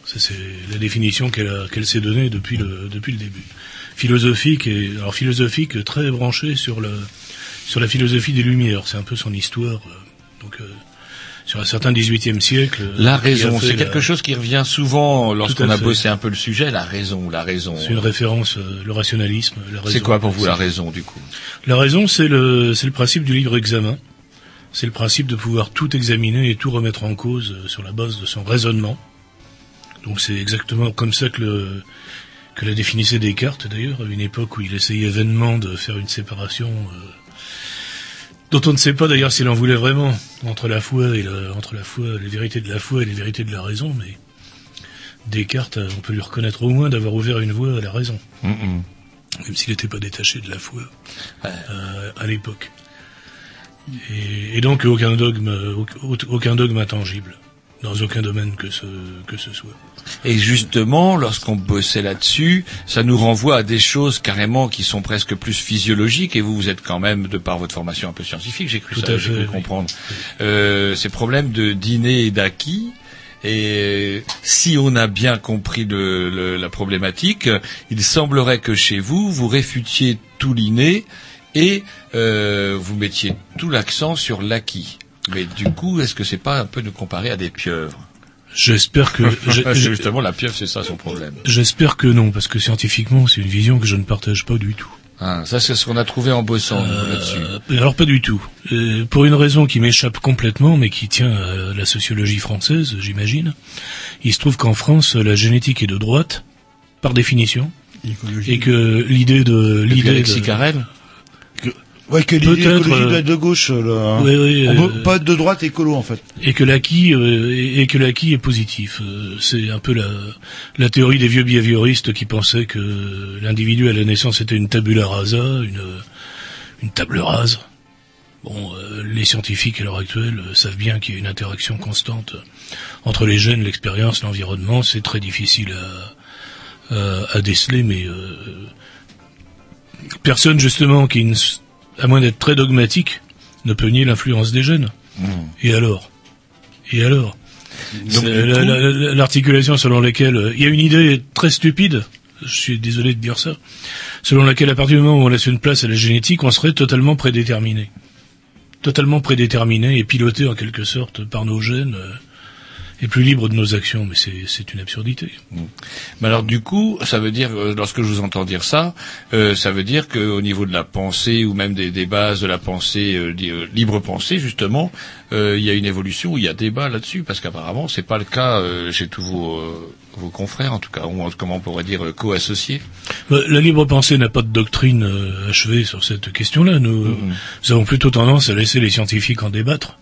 Ça, c'est la définition qu'elle s'est donnée depuis le début. Philosophique, très branchée sur la philosophie des Lumières. C'est un peu son histoire. Donc, sur un certain XVIIIe siècle. La raison, c'est quelque chose qui revient souvent lorsqu'on a bossé un peu le sujet, la raison. C'est une référence, le rationalisme, la raison. C'est quoi pour vous la raison, du coup? La raison, c'est le principe du libre examen. C'est le principe de pouvoir tout examiner et tout remettre en cause sur la base de son raisonnement. Donc c'est exactement comme ça que la définissait Descartes, d'ailleurs, à une époque où il essayait vainement de faire une séparation, dont on ne sait pas d'ailleurs s'il en voulait vraiment, entre la foi, les vérités de la foi et les vérités de la raison, mais Descartes, on peut lui reconnaître au moins d'avoir ouvert une voie à la raison, même s'il n'était pas détaché de la foi à l'époque. Et donc aucun dogme intangible, dans aucun domaine que ce soit. Et justement, lorsqu'on bossait là-dessus, ça nous renvoie à des choses carrément qui sont presque plus physiologiques, et vous êtes quand même, de par votre formation un peu scientifique, j'ai cru comprendre, ces problèmes de dîner et d'acquis. Et si on a bien compris la problématique, il semblerait que chez vous, vous réfutiez tout l'inné et vous mettiez tout l'accent sur l'acquis. Mais du coup, est-ce que c'est pas un peu nous comparer à des pieuvres? J'espère que... Justement, la pieuvre, c'est ça son problème. J'espère que non, parce que scientifiquement, c'est une vision que je ne partage pas du tout. Ah, ça, c'est ce qu'on a trouvé en bossant là-dessus. Alors, pas du tout. Pour une raison qui m'échappe complètement, mais qui tient à la sociologie française, j'imagine, il se trouve qu'en France, la génétique est de droite, par définition, et que l'idée de l'écologie doit être de gauche, là. Oui, pas de droite écolo, en fait. Et que l'acquis est positif. C'est un peu la théorie des vieux behavioristes qui pensaient que l'individu à la naissance était une tabula rasa, une table rase. Bon, les scientifiques à l'heure actuelle savent bien qu'il y a une interaction constante entre les gènes, l'expérience, l'environnement. C'est très difficile à déceler, mais personne, justement, qui ne... à moins d'être très dogmatique, ne peut nier l'influence des gènes. Et alors donc, l'articulation selon laquelle... il y a une idée très stupide, je suis désolé de dire ça, selon laquelle à partir du moment où on laisse une place à la génétique, on serait totalement prédéterminé. Et piloté en quelque sorte par nos gènes... et plus libre de nos actions, mais c'est une absurdité. Mais alors du coup, ça veut dire, lorsque je vous entends dire ça, ça veut dire qu'au niveau de la pensée, ou même des bases de la pensée, libre pensée justement, il y a une évolution, il y a débat là-dessus, parce qu'apparemment c'est pas le cas chez tous vos confrères, en tout cas, ou comment on pourrait dire, co-associés. La libre pensée n'a pas de doctrine achevée sur cette question-là. Nous avons plutôt tendance à laisser les scientifiques en débattre.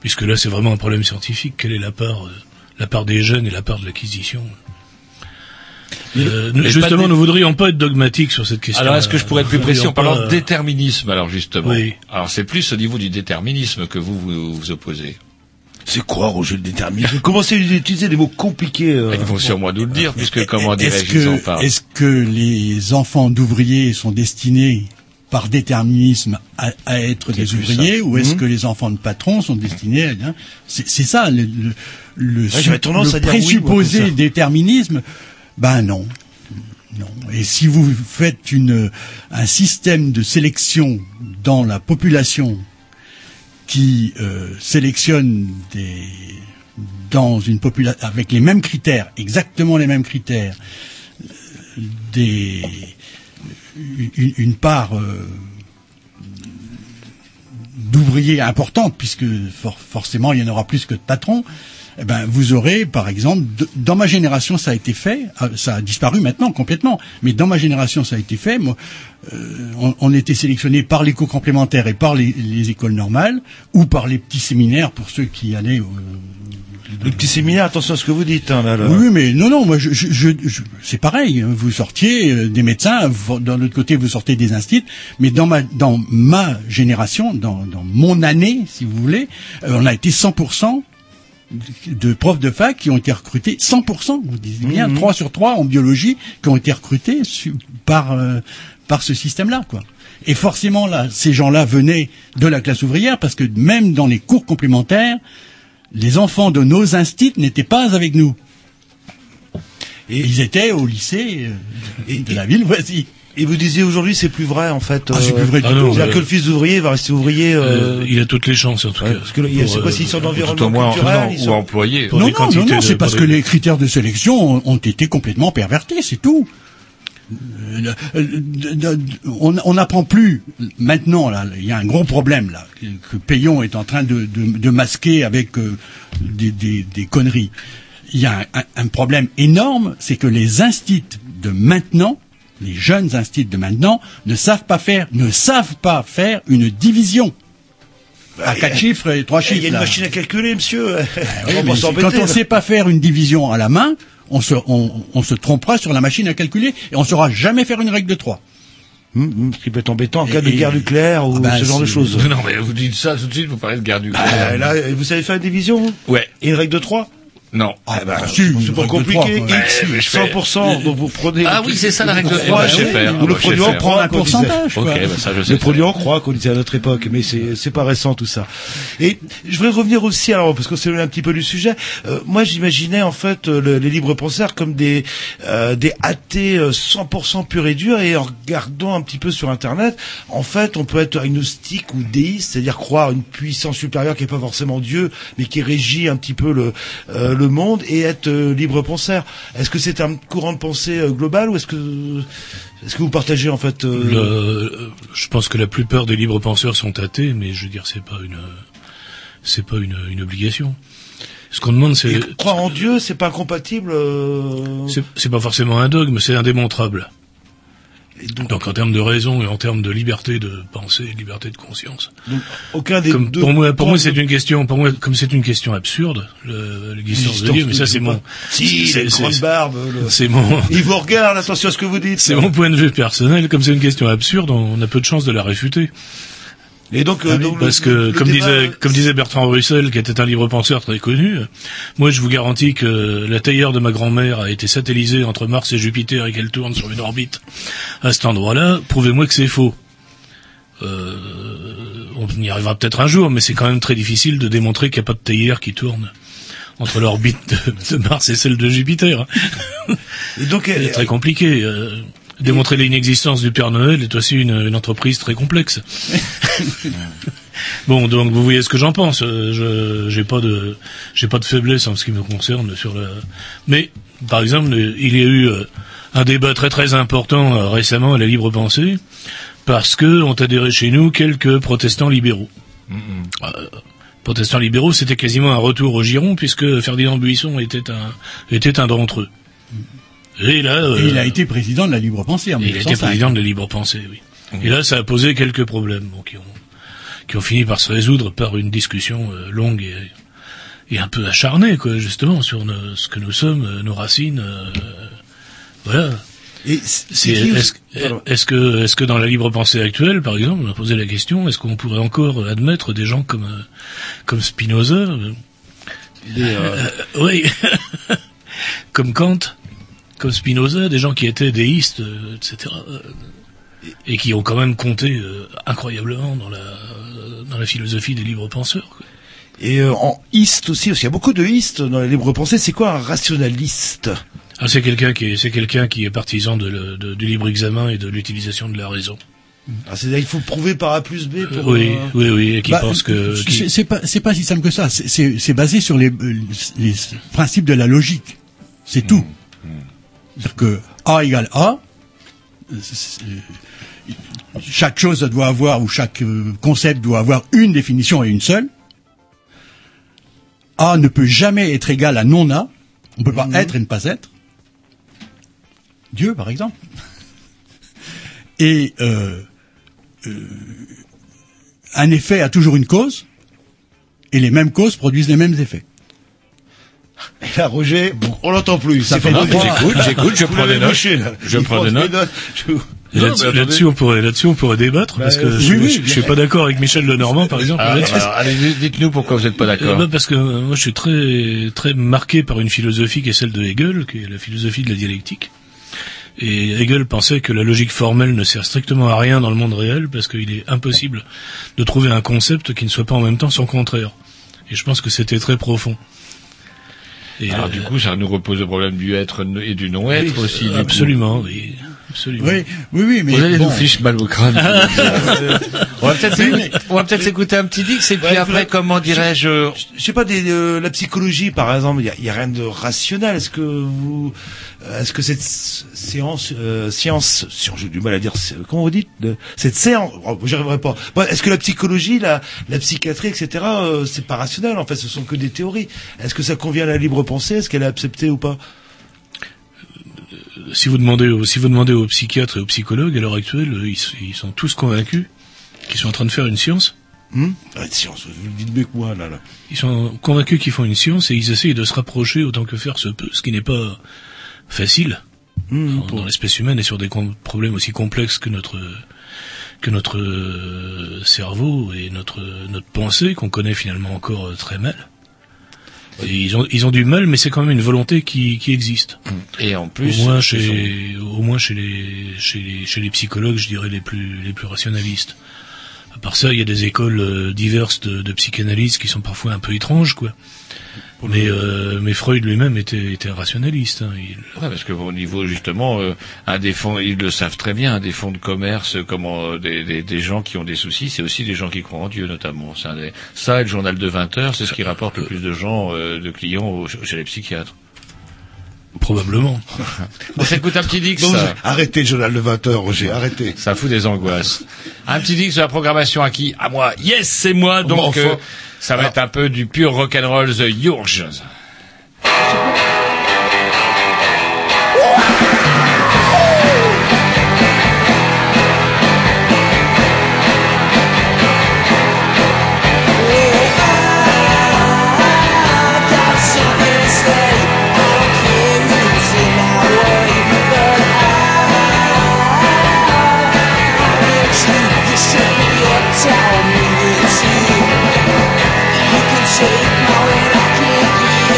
Puisque là, c'est vraiment un problème scientifique. Quelle est la part des jeunes et la part de l'acquisition? Nous voudrions pas être dogmatiques sur cette question. Alors, est-ce que je pourrais être plus précis en parlant de déterminisme, alors, justement? Oui. Alors, c'est plus au niveau du déterminisme que vous opposez. C'est quoi, Roger, le déterminisme? Commencez à utiliser des mots compliqués. Ils vont sûrement nous le dire, puisque, comment dirais-je, ils en parlent. Est-ce que les enfants d'ouvriers sont destinés par déterminisme à être des ouvriers, ou est-ce que les enfants de patrons sont destinés à... c'est ça le présupposé déterminisme. Ben non. Et si vous faites un système de sélection dans la population qui sélectionne avec les mêmes critères, exactement les mêmes critères, une part d'ouvriers importantes, puisque forcément il y en aura plus que de patrons, eh ben, vous aurez, par exemple, dans ma génération, ça a été fait, ça a disparu maintenant complètement, mais dans ma génération, ça a été fait. Moi, on était sélectionné par l'éco complémentaire et par les écoles normales, ou par les petits séminaires pour ceux qui allaient... Les petits séminaires, attention à ce que vous dites. Hein, là. Oui, mais non, moi, c'est pareil. Vous sortiez des médecins, d'un autre côté, vous sortez des instituts, mais dans ma génération, dans mon année, si vous voulez, on a été 100% de profs de fac qui ont été recrutés, 100%, vous disiez bien, 3 sur 3 en biologie, qui ont été recrutés par ce système-là, quoi. Et forcément, là, ces gens-là venaient de la classe ouvrière, parce que même dans les cours complémentaires, les enfants de nos instits n'étaient pas avec nous. Et ils étaient au lycée de la ville voisine. Et vous disiez aujourd'hui, c'est plus vrai, en fait. C'est plus vrai du tout. C'est-à-dire que le fils d'ouvrier va rester ouvrier. Il a toutes les chances, en tout cas. Parce que je sais pas s'ils sont d'environnement culturel. Ou employés. Non, c'est parce que les critères de sélection ont été complètement pervertis, c'est tout. On n'apprend plus maintenant. Là, il y a un gros problème là que Payon est en train de masquer avec des conneries. Il y a un problème énorme, c'est que les instits de maintenant, les jeunes instits de maintenant, ne savent pas faire une division. À 4 chiffres et 3 chiffres. Il y a une machine à calculer, monsieur. Quand on ne sait pas faire une division à la main, on se trompera sur la machine à calculer et on ne saura jamais faire une règle de 3. Ce qui peut être embêtant en cas de guerre nucléaire ou ce genre de choses. Non, mais vous dites ça tout de suite, vous parlez de guerre nucléaire. Là, vous savez faire une division, vous ? Ouais. Et une règle de 3 ? Non. C'est pas compliqué. 3, X, ouais, 100%, donc vous prenez... Ah oui, c'est ça la règle de 3, je sais faire. Ou le produit en croix, un pourcentage, quoi. Okay, ça, je sais le produit en croix, qu'on disait à notre époque, mais c'est pas récent, tout ça. Et je voudrais revenir aussi, alors, parce qu'on s'est éloigné un petit peu du sujet, moi, j'imaginais, en fait, les libres penseurs comme des athées 100% purs et durs, et en regardant un petit peu sur Internet, en fait, on peut être agnostique ou déiste, c'est-à-dire croire une puissance supérieure qui est pas forcément Dieu, mais qui régit un petit peu le monde et être libre penseur. Est-ce que c'est un courant de pensée global ou est-ce que vous partagez en fait Je pense que la plupart des libres penseurs sont athées, mais je veux dire c'est pas une obligation. Ce qu'on demande c'est croire en Dieu, c'est pas incompatible. C'est pas forcément un dogme, c'est indémontrable. Donc en termes de raison et en termes de liberté de pensée, liberté de conscience. Donc, aucun des comme, deux pour moi c'est une question. Pour moi, comme c'est une question absurde, l'existence de Dieu. Mais ça c'est mon. C'est mon. Il vous regarde. Attention à ce que vous dites. C'est mon point de vue personnel. Comme c'est une question absurde, on a peu de chances de la réfuter. Et donc, comme disait Bertrand Russell, qui était un libre penseur très connu, moi je vous garantis que la théière de ma grand-mère a été satellisée entre Mars et Jupiter et qu'elle tourne sur une orbite à cet endroit-là. Prouvez-moi que c'est faux. On y arrivera peut-être un jour, mais c'est quand même très difficile de démontrer qu'il n'y a pas de théière qui tourne entre l'orbite de Mars et celle de Jupiter. Et donc, c'est très compliqué. Démontrer l'inexistence du Père Noël est aussi une entreprise très complexe. Bon, donc vous voyez ce que j'en pense. J'ai pas de faiblesse en ce qui me concerne sur la. Mais par exemple, il y a eu un débat très très important récemment à la Libre Pensée parce que on adhérait chez nous quelques protestants libéraux. Protestants libéraux, c'était quasiment un retour au giron puisque Ferdinand Buisson était un d'entre eux. Et là, et il a été président de la Libre Pensée. Il a été président de la Libre Pensée, oui. Mmh. Et là, ça a posé quelques problèmes, bon, qui ont fini par se résoudre par une discussion longue et un peu acharnée, quoi, justement, sur ce que nous sommes, nos racines, voilà. Et est-ce que dans la Libre Pensée actuelle, par exemple, on a posé la question, est-ce qu'on pourrait encore admettre des gens comme Spinoza, oui, comme Kant? Comme Spinoza, des gens qui étaient déistes, etc., et qui ont quand même compté incroyablement dans la philosophie des libres penseurs, quoi. Et en iste aussi, parce qu'il y a beaucoup de istes dans les libres pensées. C'est quoi un rationaliste ? Ah, c'est quelqu'un qui est partisan du libre examen et de l'utilisation de la raison. Ah, c'est-à-dire il faut prouver par A plus B pour... Oui, et qui pense que... C'est pas si simple que ça. C'est basé sur les principes de la logique. C'est tout. C'est-à-dire que A égale A, chaque chose doit avoir, ou chaque concept doit avoir une définition et une seule. A ne peut jamais être égal à non-A. On ne peut pas être et ne pas être. Dieu, par exemple. Et un effet a toujours une cause, et les mêmes causes produisent les mêmes effets. Et là, Roger, on l'entend plus. Ça fait j'écoute, je prends des notes. Là-dessus, on pourrait débattre, parce que je suis pas d'accord avec Michel Lenormand, par exemple. Allez, dites-nous pourquoi vous êtes pas d'accord. Parce que moi, je suis très, très marqué par une philosophie qui est celle de Hegel, qui est la philosophie de la dialectique. Et Hegel pensait que la logique formelle ne sert strictement à rien dans le monde réel, parce qu'il est impossible de trouver un concept qui ne soit pas en même temps son contraire. Et je pense que c'était très profond. Et alors du coup, ça nous repose le problème du être et du non-être aussi. Absolument, oui. Absolument. Oui, mais... Vous allez nous fiche mal au crâne. On va peut-être s'écouter un petit Dix, et puis après, comment dirais-je... Je sais pas, la psychologie, par exemple, il y a rien de rationnel. Est-ce que cette séance, science, j'ai du mal à dire, comment vous dites, cette séance, j'y arriverai pas. Est-ce que la psychologie, la psychiatrie, etc., c'est pas rationnel, en fait, ce sont que des théories. Est-ce que ça convient à la libre pensée? Est-ce qu'elle est acceptée ou pas? Si vous demandez aux psychiatres et aux psychologues, à l'heure actuelle, ils sont tous convaincus qu'ils sont en train de faire une science. Une science, vous le dites mieux que moi, là. Ils sont convaincus qu'ils font une science et ils essayent de se rapprocher autant que faire se peut, ce qui n'est pas facile dans l'espèce humaine et sur des problèmes aussi complexes que notre cerveau et notre pensée, qu'on connaît finalement encore très mal. Et ils ont du mal, mais c'est quand même une volonté qui existe. Et en plus, au moins chez les psychologues, je dirais les plus rationalistes. À part ça, il y a des écoles diverses de psychanalyse qui sont parfois un peu étranges, quoi. Mais Freud lui-même était un rationaliste. Parce que au niveau justement, ils le savent très bien, des fonds de commerce, des gens qui ont des soucis, c'est aussi des gens qui croient en Dieu notamment. Ça, le journal de 20 heures, c'est ce qui rapporte le plus de gens, de clients chez les psychiatres. Probablement. On s'écoute un petit Dix. Arrêtez le journal de 20h, Roger, arrêtez. Ça fout des angoisses. Un petit Dix sur la programmation à qui? À moi. Yes, c'est moi, donc bon, ça va être un peu du pur rock'n'roll The Urge. Take my way, I can't be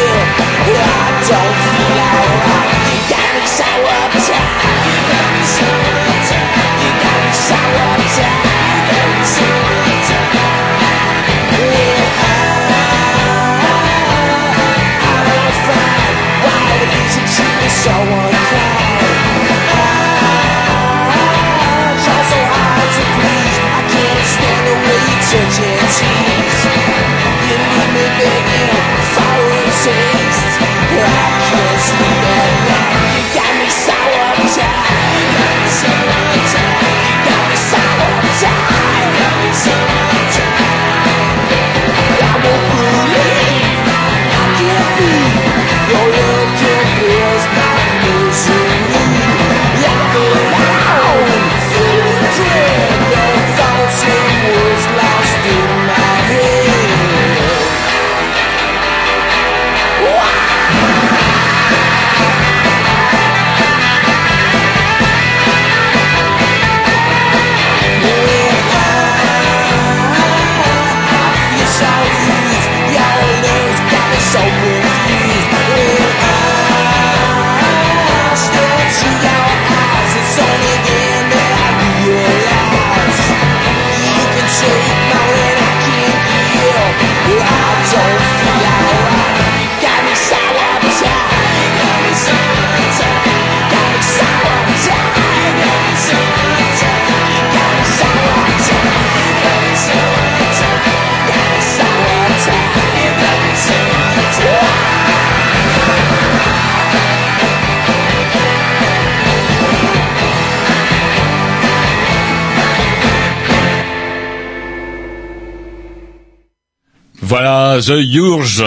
Voilà, The Urge.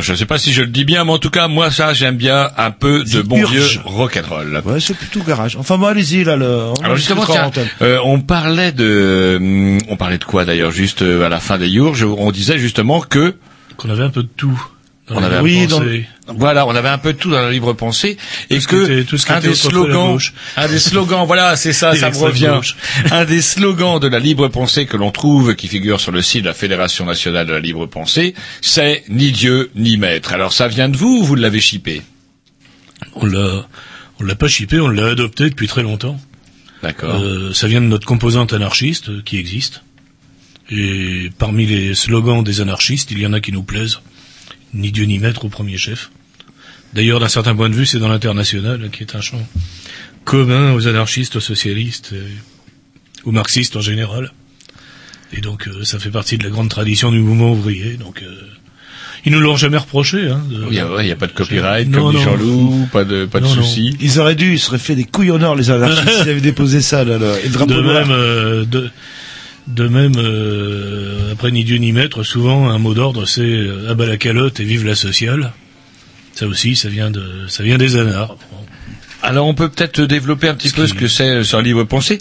Je sais pas si je le dis bien, mais en tout cas, moi, ça, j'aime bien un peu de bon vieux rock'n'roll. Ouais, c'est plutôt garage. Enfin, bon, allez-y, là, Alors, justement, tiens, on parlait de quoi, d'ailleurs, juste à la fin des Urges? On disait, justement, que... Qu'on avait un peu de tout. On avait voilà, on avait un peu de tout dans le livre pensée et un des slogans, voilà, c'est ça, ça me revient. Un des slogans de la libre pensée que l'on trouve, qui figure sur le site de la Fédération nationale de la libre pensée, c'est ni Dieu ni maître. Alors ça vient de vous ou vous l'avez chippé? On l'a pas chippé, on l'a adopté depuis très longtemps. D'accord. Ça vient de notre composante anarchiste qui existe. Et parmi les slogans des anarchistes, il y en a qui nous plaisent. Ni Dieu ni maître au premier chef. D'ailleurs, d'un certain point de vue, c'est dans l'International, qui est un champ commun aux anarchistes, aux socialistes, aux marxistes en général. Et donc, ça fait partie de la grande tradition du mouvement ouvrier. Donc, ils nous l'ont jamais reproché. Il n'y a pas de copyright, comme dit Jean-Loup, pas de soucis. Ils auraient dû, ils seraient fait des couillonneurs, les anarchistes, s'ils avaient déposé ça, là. Et De même, après ni Dieu ni maître, souvent un mot d'ordre c'est « abat la calotte et vive la sociale ». Ça aussi, ça vient des anards. Alors on peut peut-être développer un petit peu ce que c'est sur libre pensée.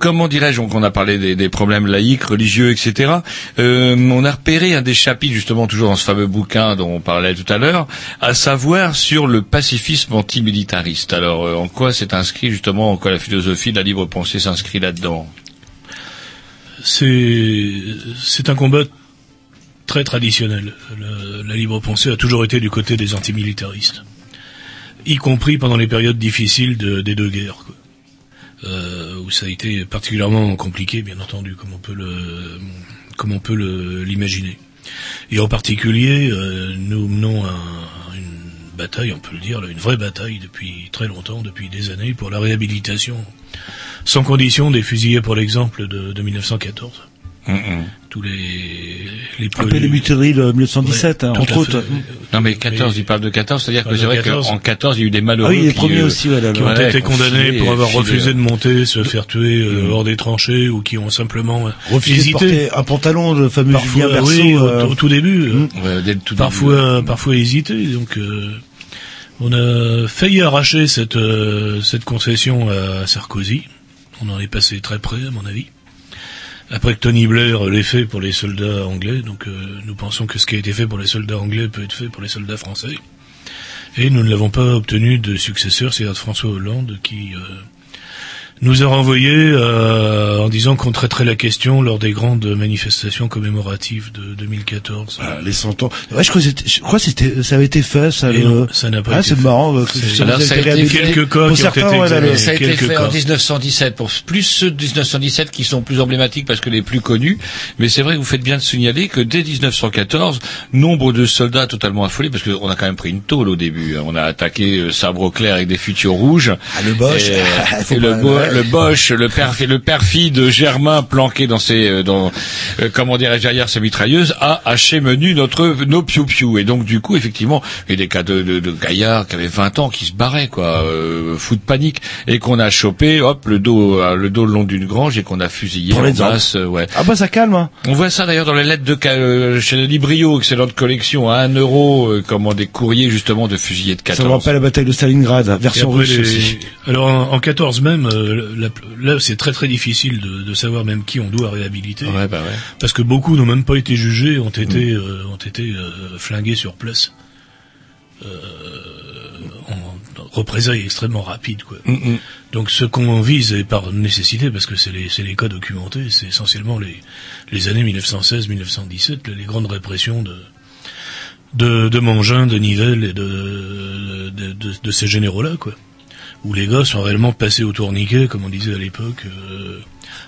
Comment dirais-je, donc on a parlé des problèmes laïques, religieux, etc. On a repéré un des chapitres, justement, toujours dans ce fameux bouquin dont on parlait tout à l'heure, à savoir sur le pacifisme antimilitariste. Alors en quoi c'est inscrit, justement, en quoi la philosophie de la libre pensée s'inscrit là-dedans? C'est un combat très traditionnel. La libre pensée a toujours été du côté des antimilitaristes, y compris pendant les périodes difficiles des deux guerres, quoi. Où ça a été particulièrement compliqué, bien entendu, comme on peut l'imaginer. Et en particulier, nous menons une bataille, on peut le dire, une vraie bataille depuis très longtemps, depuis des années, pour la réhabilitation sans condition des fusillés, pour l'exemple, de 1914. Tous les policiers. Les mutineries de 1917, ouais, hein, entre autres. Non, mais 14, il parle de 14, c'est-à-dire que c'est vrai qu'en 14, il y a eu des malheureux qui ont été condamnés pour avoir refusé de monter, se faire tuer hors des tranchées, ou qui ont simplement refusé de porter un pantalon, le fameux Julien Berceau. Oui, au tout début. Parfois hésité, donc... On a failli arracher cette concession à Sarkozy. On en est passé très près, à mon avis. Après que Tony Blair l'ait fait pour les soldats anglais, donc nous pensons que ce qui a été fait pour les soldats anglais peut être fait pour les soldats français. Et nous ne l'avons pas obtenu de successeur, c'est-à-dire de François Hollande, qui nous a renvoyé en disant qu'on traiterait la question lors des grandes manifestations commémoratives de 2014. Ah, les 100 ans. Ouais, je crois que ça avait été fait, ça. Non, ça n'a pas été fait. C'est marrant. Ça a été fait en 1917, pour plus ceux de 1917 qui sont plus emblématiques parce que les plus connus. Mais c'est vrai que vous faites bien de signaler que dès 1914, nombre de soldats totalement affolés, parce qu'on a quand même pris une tôle au début. On a attaqué sabre clair avec des futurs rouges. Ah, le Bosch. Le Bosch, le perfide Germain planqué dans derrière sa mitrailleuse, a haché menu nos piou-piou. Et donc, du coup, effectivement, il y a des cas de gaillards qui avaient 20 ans qui se barraient, quoi, fous de panique, et qu'on a chopé, hop, le dos le long d'une grange, et qu'on a fusillé en masse, ouais. Ah bah, ça calme, hein. On voit ça, d'ailleurs, dans les lettres chez les Librio, excellente collection, à 1 €, comment des courriers, justement, de fusillés de 14. Ça me rappelle la bataille de Stalingrad, version russe aussi. Alors, en 14 même, là, c'est très très difficile de savoir même qui on doit réhabiliter, parce que beaucoup n'ont même pas été jugés, ont été flingués sur place, en représailles extrêmement rapides, quoi. Donc ce qu'on vise est par nécessité, parce que c'est les cas documentés, c'est essentiellement les années 1916-1917, les grandes répressions de Mangin, de Nivelles et de ces généraux-là, quoi. Où les gars sont réellement passés au tourniquet, comme on disait à l'époque,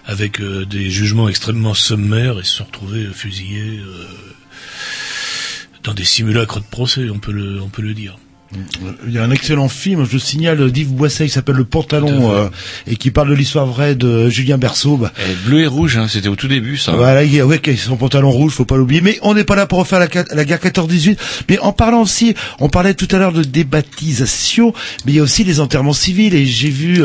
avec des jugements extrêmement sommaires, et se sont retrouvés fusillés dans des simulacres de procès, on peut le dire. Il y a un excellent film, je signale, d'Yves Boisset, qui s'appelle Le Pantalon, et qui parle de l'histoire vraie de Julien Berceau. Bah. Bleu et rouge, hein, c'était au tout début, ça. Voilà, ouais, son pantalon rouge, faut pas l'oublier. Mais on n'est pas là pour refaire la guerre 14-18. Mais en parlant aussi, on parlait tout à l'heure de débaptisation, mais il y a aussi les enterrements civils. Et j'ai vu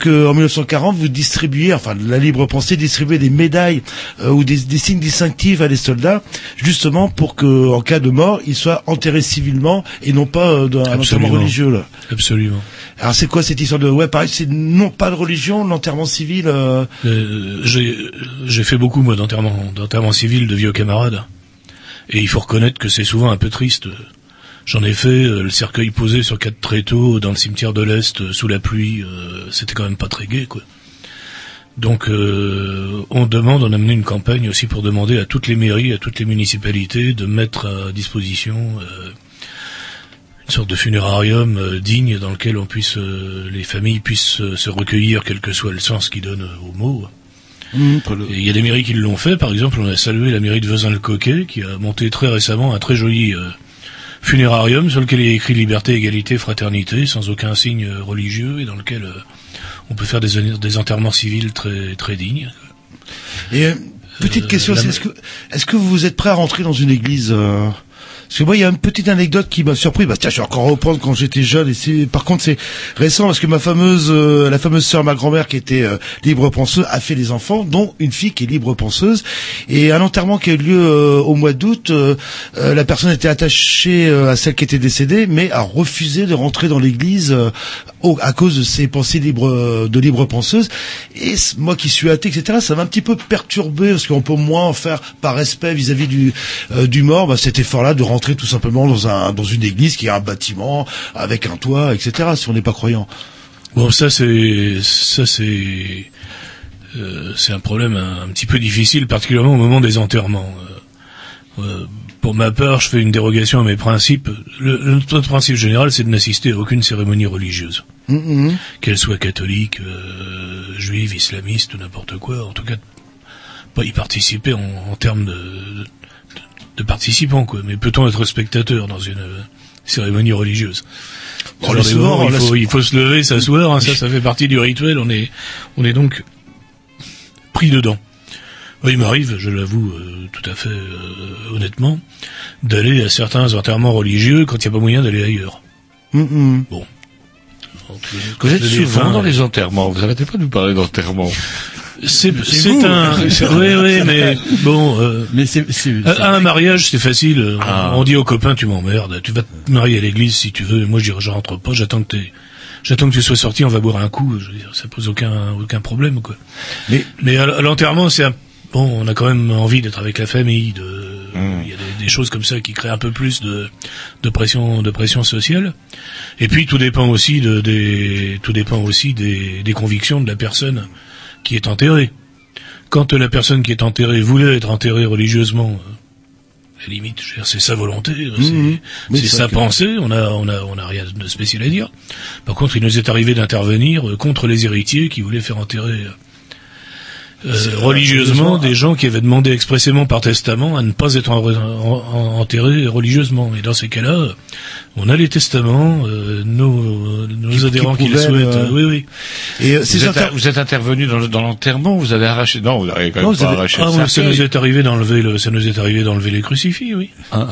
que en 1940, vous distribuez, enfin, la Libre Pensée distribuait des médailles ou des signes distinctifs à des soldats, justement pour que, en cas de mort, ils soient enterrés civilement et non pas d'un enterrement religieux, là. Absolument. Alors c'est quoi cette histoire de... Ouais, pareil, c'est non pas de religion, l'enterrement civil... J'ai fait beaucoup, moi, d'enterrement civil de vieux camarades. Et il faut reconnaître que c'est souvent un peu triste. J'en ai fait le cercueil posé sur 4 tréteaux dans le cimetière de l'Est, sous la pluie. C'était quand même pas très gai, quoi. Donc on a mené une campagne aussi pour demander à toutes les mairies, à toutes les municipalités de mettre à disposition... une sorte de funérarium digne dans lequel on puisse, les familles puissent se recueillir, quel que soit le sens qu'ils donnent aux mots. Il y a des mairies qui l'ont fait. Par exemple, on a salué la mairie de Vézin de Coquet qui a monté très récemment un très joli funérarium sur lequel il est écrit liberté, égalité, fraternité, sans aucun signe religieux, et dans lequel on peut faire des enterrements civils très très dignes. Et petite question, est-ce que vous êtes prêt à rentrer dans une église Parce que moi, il y a une petite anecdote qui m'a surpris. Bah tiens, je vais encore reprendre quand j'étais jeune. Et par contre, c'est récent parce que la fameuse sœur, ma grand-mère, qui était libre penseuse, a fait des enfants, dont une fille qui est libre penseuse. Et un enterrement qui a eu lieu au mois d'août, la personne était attachée à celle qui était décédée, mais a refusé de rentrer dans l'église à cause de ses pensées libre penseuse. Et moi, qui suis athée, etc., ça m'a un petit peu perturbé parce qu'on peut au moins en faire par respect vis-à-vis du mort. Bah, cet effort-là de rentrer tout simplement dans une église qui a un bâtiment avec un toit, etc., si on n'est pas croyant. Bon, c'est un problème un petit peu difficile, particulièrement au moment des enterrements. Pour ma part, je fais une dérogation à mes principes. Notre principe général, c'est de n'assister à aucune cérémonie religieuse, qu'elle soit catholique, juive, islamiste, n'importe quoi. En tout cas, pas y participer en termes de participants, quoi. Mais peut-on être spectateur dans une cérémonie religieuse? Il faut se lever, s'asseoir, hein, ça fait partie du rituel, on est donc pris dedans. Il m'arrive, je l'avoue tout à fait honnêtement, d'aller à certains enterrements religieux quand il n'y a pas moyen d'aller ailleurs. Bon. Vous êtes souvent dans les enterrements, vous n'arrêtez pas de nous parler d'enterrements. Un mariage, c'est facile. On dit aux copains, tu m'emmerdes, tu vas te marier à l'église si tu veux. Moi, je dis, je rentre pas, j'attends que tu sois sorti, on va boire un coup. Je veux dire, ça pose aucun problème, quoi. Mais à l'enterrement, on a quand même envie d'être avec la famille. Il y a des choses comme ça qui créent un peu plus de pression sociale. Et puis, tout dépend aussi des convictions de la personne qui est enterrée. Quand la personne qui est enterrée voulait être enterrée religieusement, à la limite, c'est sa volonté, c'est sa pensée, on a rien de spécial à dire. Par contre, il nous est arrivé d'intervenir contre les héritiers qui voulaient faire enterrer religieusement des gens qui avaient demandé expressément par testament à ne pas être enterrés religieusement. Et dans ces cas-là, on a les testaments, nos adhérents qui le souhaitent. Oui. Et vous êtes intervenu dans l'enterrement, vous avez arraché. Non, vous n'avez quand même pas arraché. Ça nous est arrivé d'enlever les crucifix, oui. Ça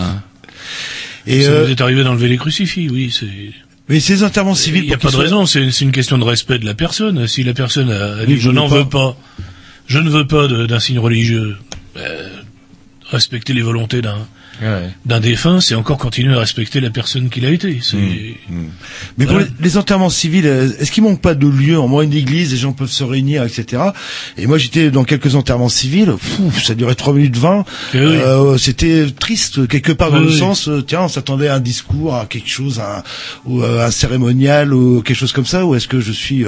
nous est arrivé d'enlever les crucifix, oui. Mais ces enterrements civils, il n'y a pas de raison. C'est une question de respect de la personne. Si la personne a dit je n'en veux pas. Je ne veux pas d'un signe religieux. Respecter les volontés d'un défunt, c'est encore continuer à respecter la personne qu'il a été. Mais pour les enterrements civils, est-ce qu'il manque pas de lieu? En moins une église, les gens peuvent se réunir, etc. Et moi, j'étais dans quelques enterrements civils. Ça durait 3 minutes 20. C'était triste quelque part, dans le sens, on s'attendait à un discours, à quelque chose, ou à un cérémonial ou quelque chose comme ça. Ou est-ce que je suis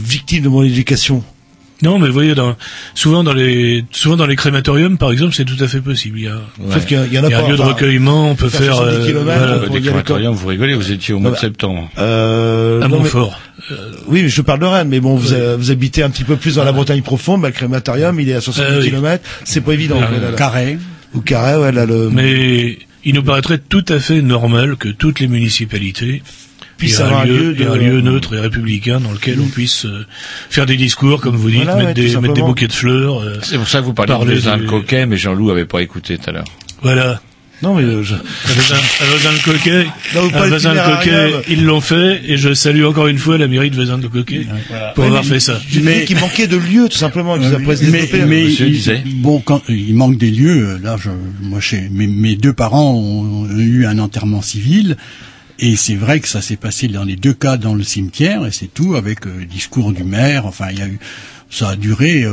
victime de mon éducation? Non, mais vous voyez, souvent dans les crématoriums, par exemple, c'est tout à fait possible. Il y a un lieu de recueillement, on peut faire... des crématoriums, vous rigolez, vous étiez au mois de septembre. À Montfort. Oui, mais je parle de Rennes, mais bon, vous habitez un petit peu plus dans la Bretagne profonde, le crématorium, il est à 70 km, c'est pas évident. Carré. Ou carré, ouais, là, le... Mais... il nous paraîtrait tout à fait normal que toutes les municipalités puissent avoir un lieu neutre et républicain dans lequel on puisse faire des discours, comme vous dites, voilà, mettre des bouquets de fleurs. C'est pour ça que vous parlez de Vézin de Coquet, mais Jean-Loup n'avait pas écouté tout à l'heure. Voilà. Non, mais Vézin de Coquet, ils l'ont fait, et je salue encore une fois la mairie de Vézin de Coquet pour avoir fait ça. Mais qu'il manquait de lieux, tout simplement. Il manque des lieux. Là, mes deux parents ont eu un enterrement civil. Et c'est vrai que ça s'est passé dans les deux cas dans le cimetière, et c'est tout, avec le discours du maire. Enfin, ça a duré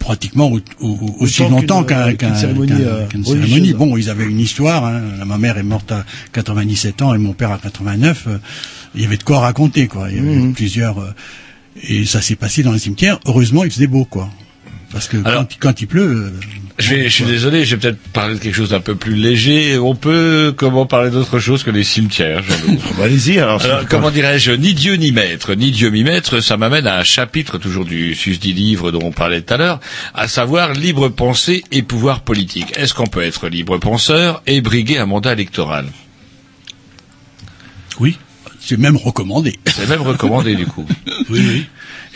pratiquement aussi longtemps qu'une cérémonie. Bon, ils avaient une histoire. Hein. Ma mère est morte à 97 ans et mon père à 89. Il y avait de quoi raconter, quoi. Il y avait plusieurs... et ça s'est passé dans le cimetière. Heureusement, il faisait beau, quoi. Parce que quand il pleut... Je suis désolé, je vais peut-être parler de quelque chose d'un peu plus léger. On peut parler d'autre chose que les cimetières, Jean-Loup? Allez-y. Alors comment dirais-je, ni Dieu ni maître, ça m'amène à un chapitre toujours du susdit livre dont on parlait tout à l'heure, à savoir libre pensée et pouvoir politique. Est-ce qu'on peut être libre penseur et briguer un mandat électoral? Oui. C'est même recommandé. Du coup. Oui.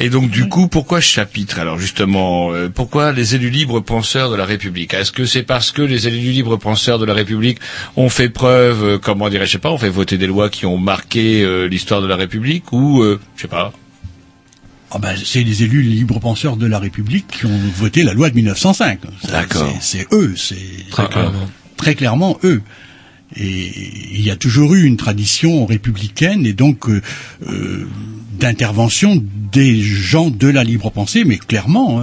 Et donc, du coup, pourquoi ce chapitre? Alors, justement, pourquoi les élus libres penseurs de la République? Est-ce que c'est parce que les élus libres penseurs de la République ont fait preuve, on fait voter des lois qui ont marqué l'histoire de la République, ou, c'est les élus libres penseurs de la République qui ont voté la loi de 1905. D'accord. C'est eux, très clairement eux. Et il y a toujours eu une tradition républicaine et donc d'intervention des gens de la libre pensée, mais clairement,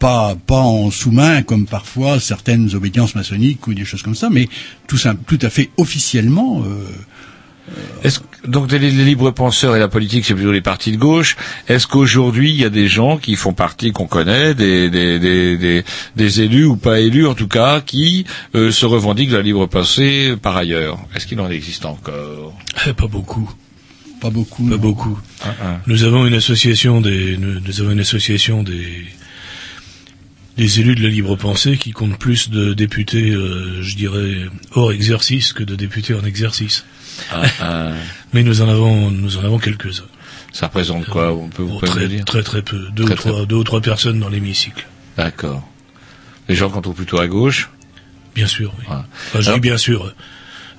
pas en sous-main comme parfois certaines obédiences maçonniques ou des choses comme ça, mais tout à fait officiellement. Donc les libres penseurs et la politique, c'est plutôt les partis de gauche. Est-ce qu'aujourd'hui il y a des gens qui font partie, qu'on connaît, des élus ou pas élus en tout cas, qui se revendiquent de la libre pensée par ailleurs? Est-ce qu'il en existe encore? Pas beaucoup. Pas beaucoup. Nous avons une association des élus de la libre pensée qui compte plus de députés, hors exercice que de députés en exercice. Mais nous en avons quelques-uns. Ça représente quoi? On peut vous dire très peu, deux ou trois personnes dans l'hémicycle. D'accord. Les gens qu'on trouve plutôt à gauche. Bien sûr, oui. Ah. Je dis bien sûr.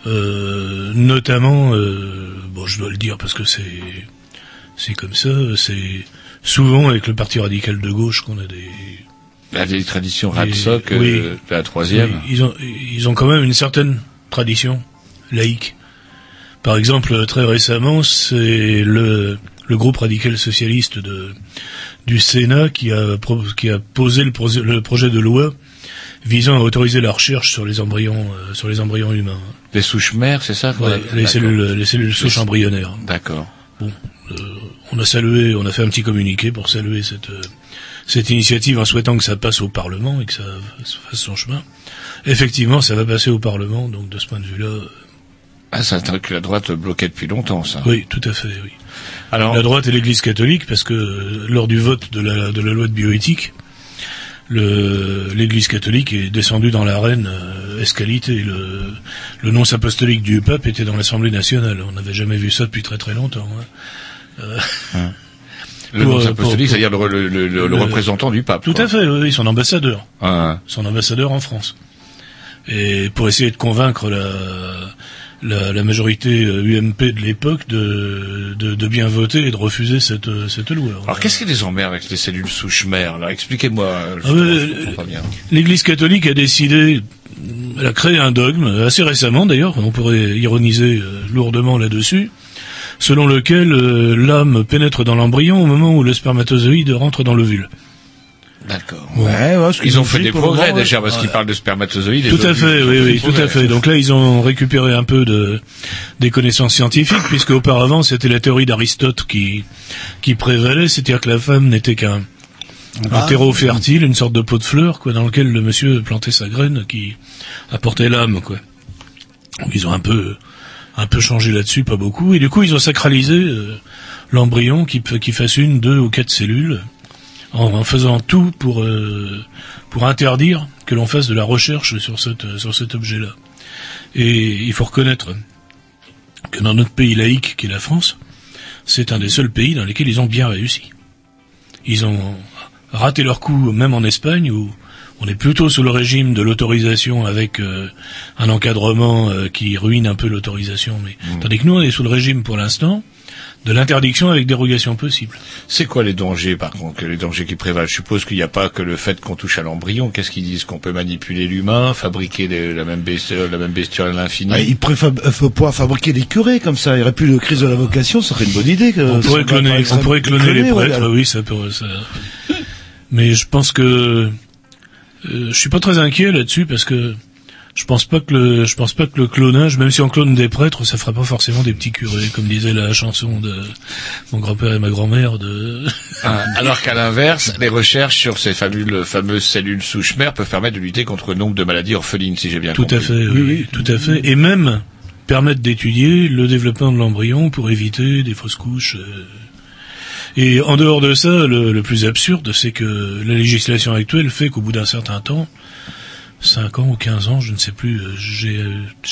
Notamment, je dois le dire parce que c'est comme ça. C'est souvent avec le Parti radical de gauche qu'on a des traditions radsoc, la troisième. Ils ont quand même une certaine tradition laïque. Par exemple, très récemment, c'est le groupe radical socialiste du Sénat qui a posé le projet de loi visant à autoriser la recherche sur les embryons humains. Les souches mères, c'est ça? Ouais, les cellules souches embryonnaires. D'accord. Bon, on a fait un petit communiqué pour saluer cette initiative en souhaitant que ça passe au Parlement et que ça fasse son chemin. Effectivement, ça va passer au Parlement, donc de ce point de vue-là... Ah, c'est un truc que la droite bloquait depuis longtemps, ça. Oui, tout à fait, oui. Alors... La droite et l'Église catholique, parce que lors du vote de la loi de bioéthique, l'Église catholique est descendue dans l'arène escalité. Le nonce apostolique du pape était dans l'Assemblée nationale. On n'avait jamais vu ça depuis très très longtemps. Le nonce apostolique, c'est-à-dire le représentant du pape. Tout à fait, oui, son ambassadeur. Ah. Son ambassadeur en France. Et pour essayer de convaincre la majorité UMP de l'époque de bien voter et de refuser cette loi. Alors qu'est-ce qui les emmerde avec les cellules souches mères là? Expliquez-moi. L'Église catholique a décidé, elle a créé un dogme assez récemment d'ailleurs, on pourrait ironiser lourdement là-dessus, selon lequel l'âme pénètre dans l'embryon au moment où le spermatozoïde rentre dans l'ovule. D'accord. Bon. Ouais, ils ont fait des progrès déjà parce qu'ils parlent de spermatozoïdes. Tout à fait, tout à fait. Donc là, ils ont récupéré un peu des connaissances scientifiques, puisque auparavant, c'était la théorie d'Aristote qui prévalait, c'est-à-dire que la femme n'était qu'un terreau fertile, une sorte de pot de fleurs, quoi, dans lequel le monsieur plantait sa graine qui apportait l'âme, quoi. Donc, ils ont un peu changé là-dessus, pas beaucoup, et du coup, ils ont sacralisé l'embryon qui fasse 1, 2 ou 4 cellules. en faisant tout pour interdire que l'on fasse de la recherche sur cet objet-là. Et il faut reconnaître que dans notre pays laïque qu'est la France, c'est un des seuls pays dans lesquels ils ont bien réussi. Ils ont raté leur coup, même en Espagne, où on est plutôt sous le régime de l'autorisation avec un encadrement qui ruine un peu l'autorisation. Mais... Tandis que nous, on est sous le régime, pour l'instant, de l'interdiction avec dérogation possible. C'est quoi les dangers, par contre, les dangers qui prévalent? Je suppose qu'il n'y a pas que le fait qu'on touche à l'embryon. Qu'est-ce qu'ils disent? Qu'on peut manipuler l'humain, fabriquer la même bestiole à l'infini. Ils faut pouvoir fabriquer des curés, comme ça. Il n'y aurait plus de crise de la vocation, ça serait une bonne idée. On pourrait cloner les prêtres, oui, ça pourrait... Ça... Mais je pense que... je suis pas très inquiet là-dessus parce que je pense pas que le clonage, même si on clone des prêtres, ça fera pas forcément des petits curés, comme disait la chanson de mon grand-père et ma grand-mère de... Alors qu'à l'inverse, les recherches sur ces fameuses cellules souches mères peuvent permettre de lutter contre nombre de maladies orphelines, si j'ai bien compris. Tout à fait, oui, tout à fait. Et même permettre d'étudier le développement de l'embryon pour éviter des fausses couches. Et en dehors de ça, le plus absurde, c'est que la législation actuelle fait qu'au bout d'un certain temps, 5 ans ou 15 ans, je ne sais plus, j'ai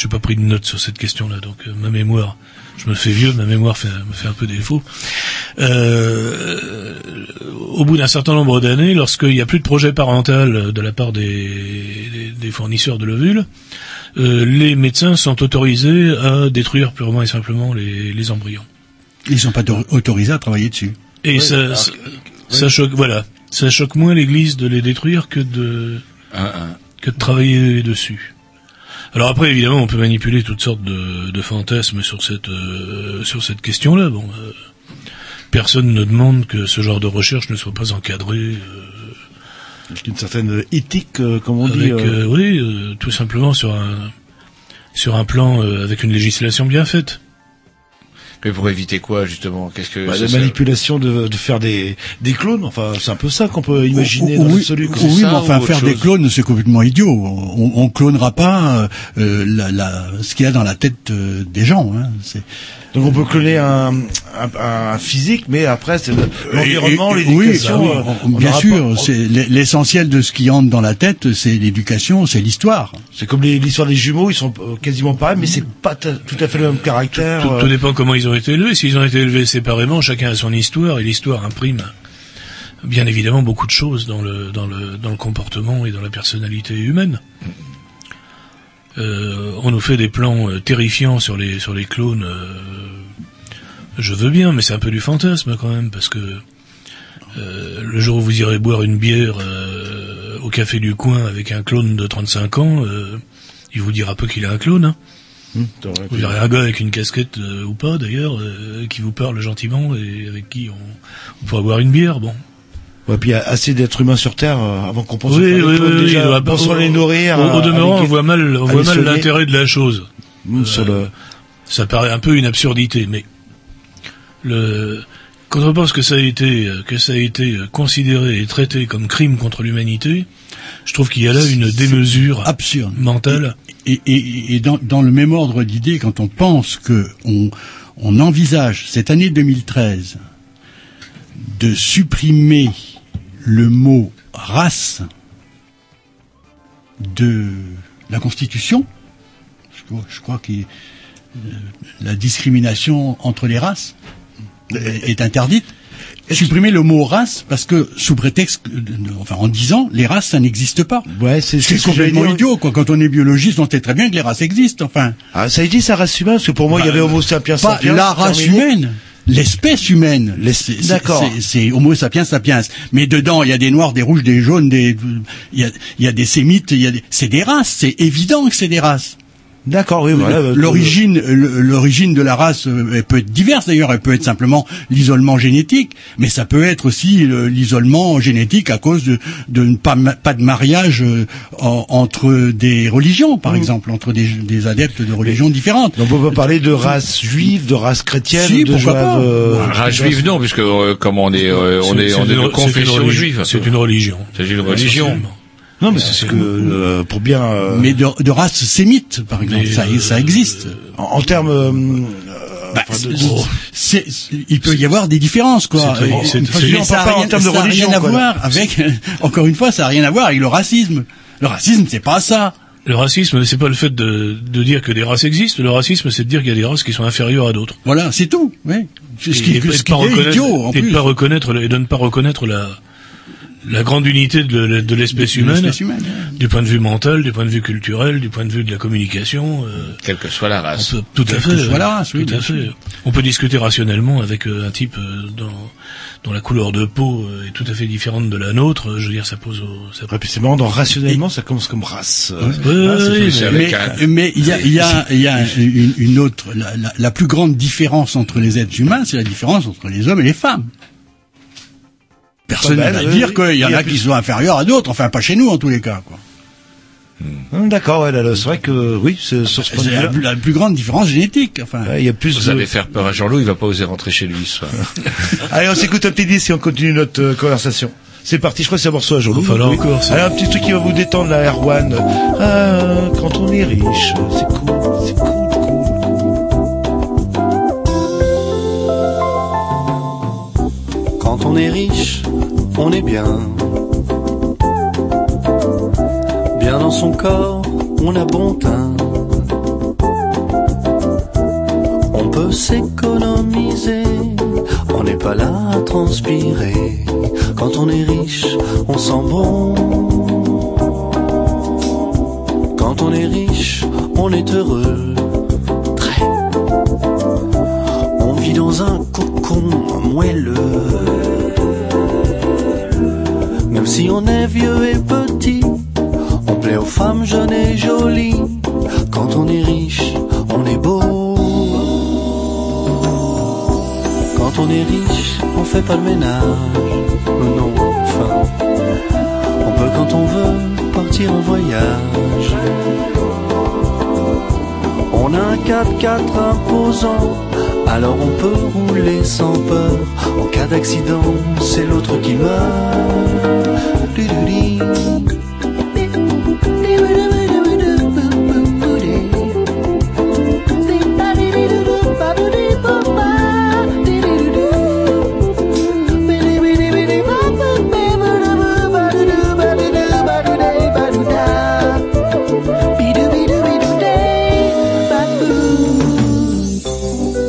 pas pris de notes sur cette question-là, donc ma mémoire, je me fais vieux, ma mémoire me fait un peu défaut. Au bout d'un certain nombre d'années, lorsqu'il n'y a plus de projet parental de la part des fournisseurs de l'ovule, les médecins sont autorisés à détruire purement et simplement les embryons. Ils sont pas autorisés à travailler dessus. Et oui, ça choque, voilà. Ça choque moins l'Église de les détruire que de travailler dessus. Alors après, évidemment, on peut manipuler toutes sortes de fantasmes sur cette question-là. Bon, personne ne demande que ce genre de recherche ne soit pas encadré. Avec une certaine éthique, comme on dit. Oui, tout simplement sur un plan avec une législation bien faite. Mais pour éviter quoi, justement? Qu'est-ce que la manipulation de faire des clones, enfin c'est un peu ça qu'on peut imaginer dans l'absolu. Oui, mais enfin faire des clones, c'est complètement idiot. On clonera pas ce qu'il y a dans la tête des gens, hein. Donc on peut cloner un physique, mais après c'est l'environnement, l'éducation. Oui, bien sûr, c'est l'essentiel de ce qui entre dans la tête, c'est l'éducation, c'est l'histoire. C'est comme l'histoire des jumeaux, ils sont quasiment pareils, mais c'est pas tout à fait le même caractère. Tout dépend comment ils ont été élevés. S'ils ont été élevés séparément, chacun a son histoire, et l'histoire imprime bien évidemment beaucoup de choses dans le comportement et dans la personnalité humaine. On nous fait des plans terrifiants sur les clones. Je veux bien, mais c'est un peu du fantasme quand même, parce que le jour où vous irez boire une bière au café du coin avec un clone de 35 ans, il vous dira peu qu'il a un clone, hein. Vous aurez un gars avec une casquette ou pas d'ailleurs, qui vous parle gentiment et avec qui on pourra boire une bière, bon. Ouais, puis il y a assez d'êtres humains sur Terre avant qu'on pense les nourrir. Au demeurant, on voit mal l'intérêt de la chose. Ça paraît un peu une absurdité, mais quand on pense que ça a été considéré et traité comme crime contre l'humanité, je trouve qu'il y a là une démesure absurde mentale. Et dans le même ordre d'idée, quand on pense que on envisage cette année 2013 de supprimer le mot race de la Constitution, je crois que la discrimination entre les races est interdite. Supprimer le mot race parce que sous prétexte, en disant les races ça n'existe pas. Ouais, c'est complètement idiot quoi. Quand on est biologiste, on sait très bien que les races existent. Enfin, ça existe la race humaine parce que pour moi il y avait Homo sapiens sapiens. Pas la race humaine. L'espèce humaine, d'accord. C'est Homo sapiens sapiens. Mais dedans, il y a des noirs, des rouges, des jaunes, il y a des sémites, c'est des races. C'est évident que c'est des races. D'accord, oui. Voilà, l'origine de la race, elle peut être diverse d'ailleurs. Elle peut être simplement l'isolement génétique, mais ça peut être aussi l'isolement génétique à cause de pas de mariage entre des religions, par exemple, entre des adeptes de religions différentes. Donc on peut parler de race juive, de race chrétienne, si, de juave. Race juive non, puisque comme on est de confession juive. C'est une religion. C'est une religion. Non, mais c'est ce que pour bien. Mais de race sémite, par exemple, ça existe. En termes Il peut y avoir des différences, quoi. Ça n'a rien à voir avec. Encore une fois, ça n'a rien à voir avec le racisme. Le racisme, c'est pas ça. Le racisme, c'est pas le fait de dire que des races existent. Le racisme, c'est de dire qu'il y a des races qui sont inférieures à d'autres. Voilà, c'est tout. Oui. Et de ne pas reconnaître la grande unité de l'espèce humaine, du point de vue mental, du point de vue culturel, du point de vue de la communication. Quelle que soit la race. Tout à fait. On peut discuter rationnellement avec un type dont la couleur de peau est tout à fait différente de la nôtre. Je veux dire, c'est marrant, dans rationnellement, ça commence comme race. Mais il y a une autre, la plus grande différence entre les êtres humains, c'est la différence entre les hommes et les femmes. Personne ne va dire qu'il y en a qui sont inférieurs à d'autres, enfin pas chez nous en tous les cas, quoi. D'accord, ouais, c'est vrai que oui, c'est sur ce point-là. C'est la plus grande différence génétique, enfin. Ouais, vous allez faire peur à Jean-Loup, il va pas oser rentrer chez lui ce soir. Allez, on s'écoute un petit disque et on continue notre conversation. C'est parti, je crois que c'est un morceau à Jean-Loup. Allez, un petit truc qui va vous détendre, la Erwan. Ah, quand on est riche, c'est cool, c'est cool. Quand on est riche, on est bien. Bien dans son corps, on a bon teint. On peut s'économiser, on n'est pas là à transpirer. Quand on est riche, on sent bon. Quand on est riche, on est heureux. Très. On vit dans un cocon moelleux. Même si on est vieux et petit, on plaît aux femmes jeunes et jolies. Quand on est riche, on est beau. Quand on est riche, on fait pas le ménage. Non, enfin, on peut quand on veut partir en voyage. On a un 4x4 imposant, alors on peut rouler sans peur. En cas d'accident, c'est l'autre qui meurt.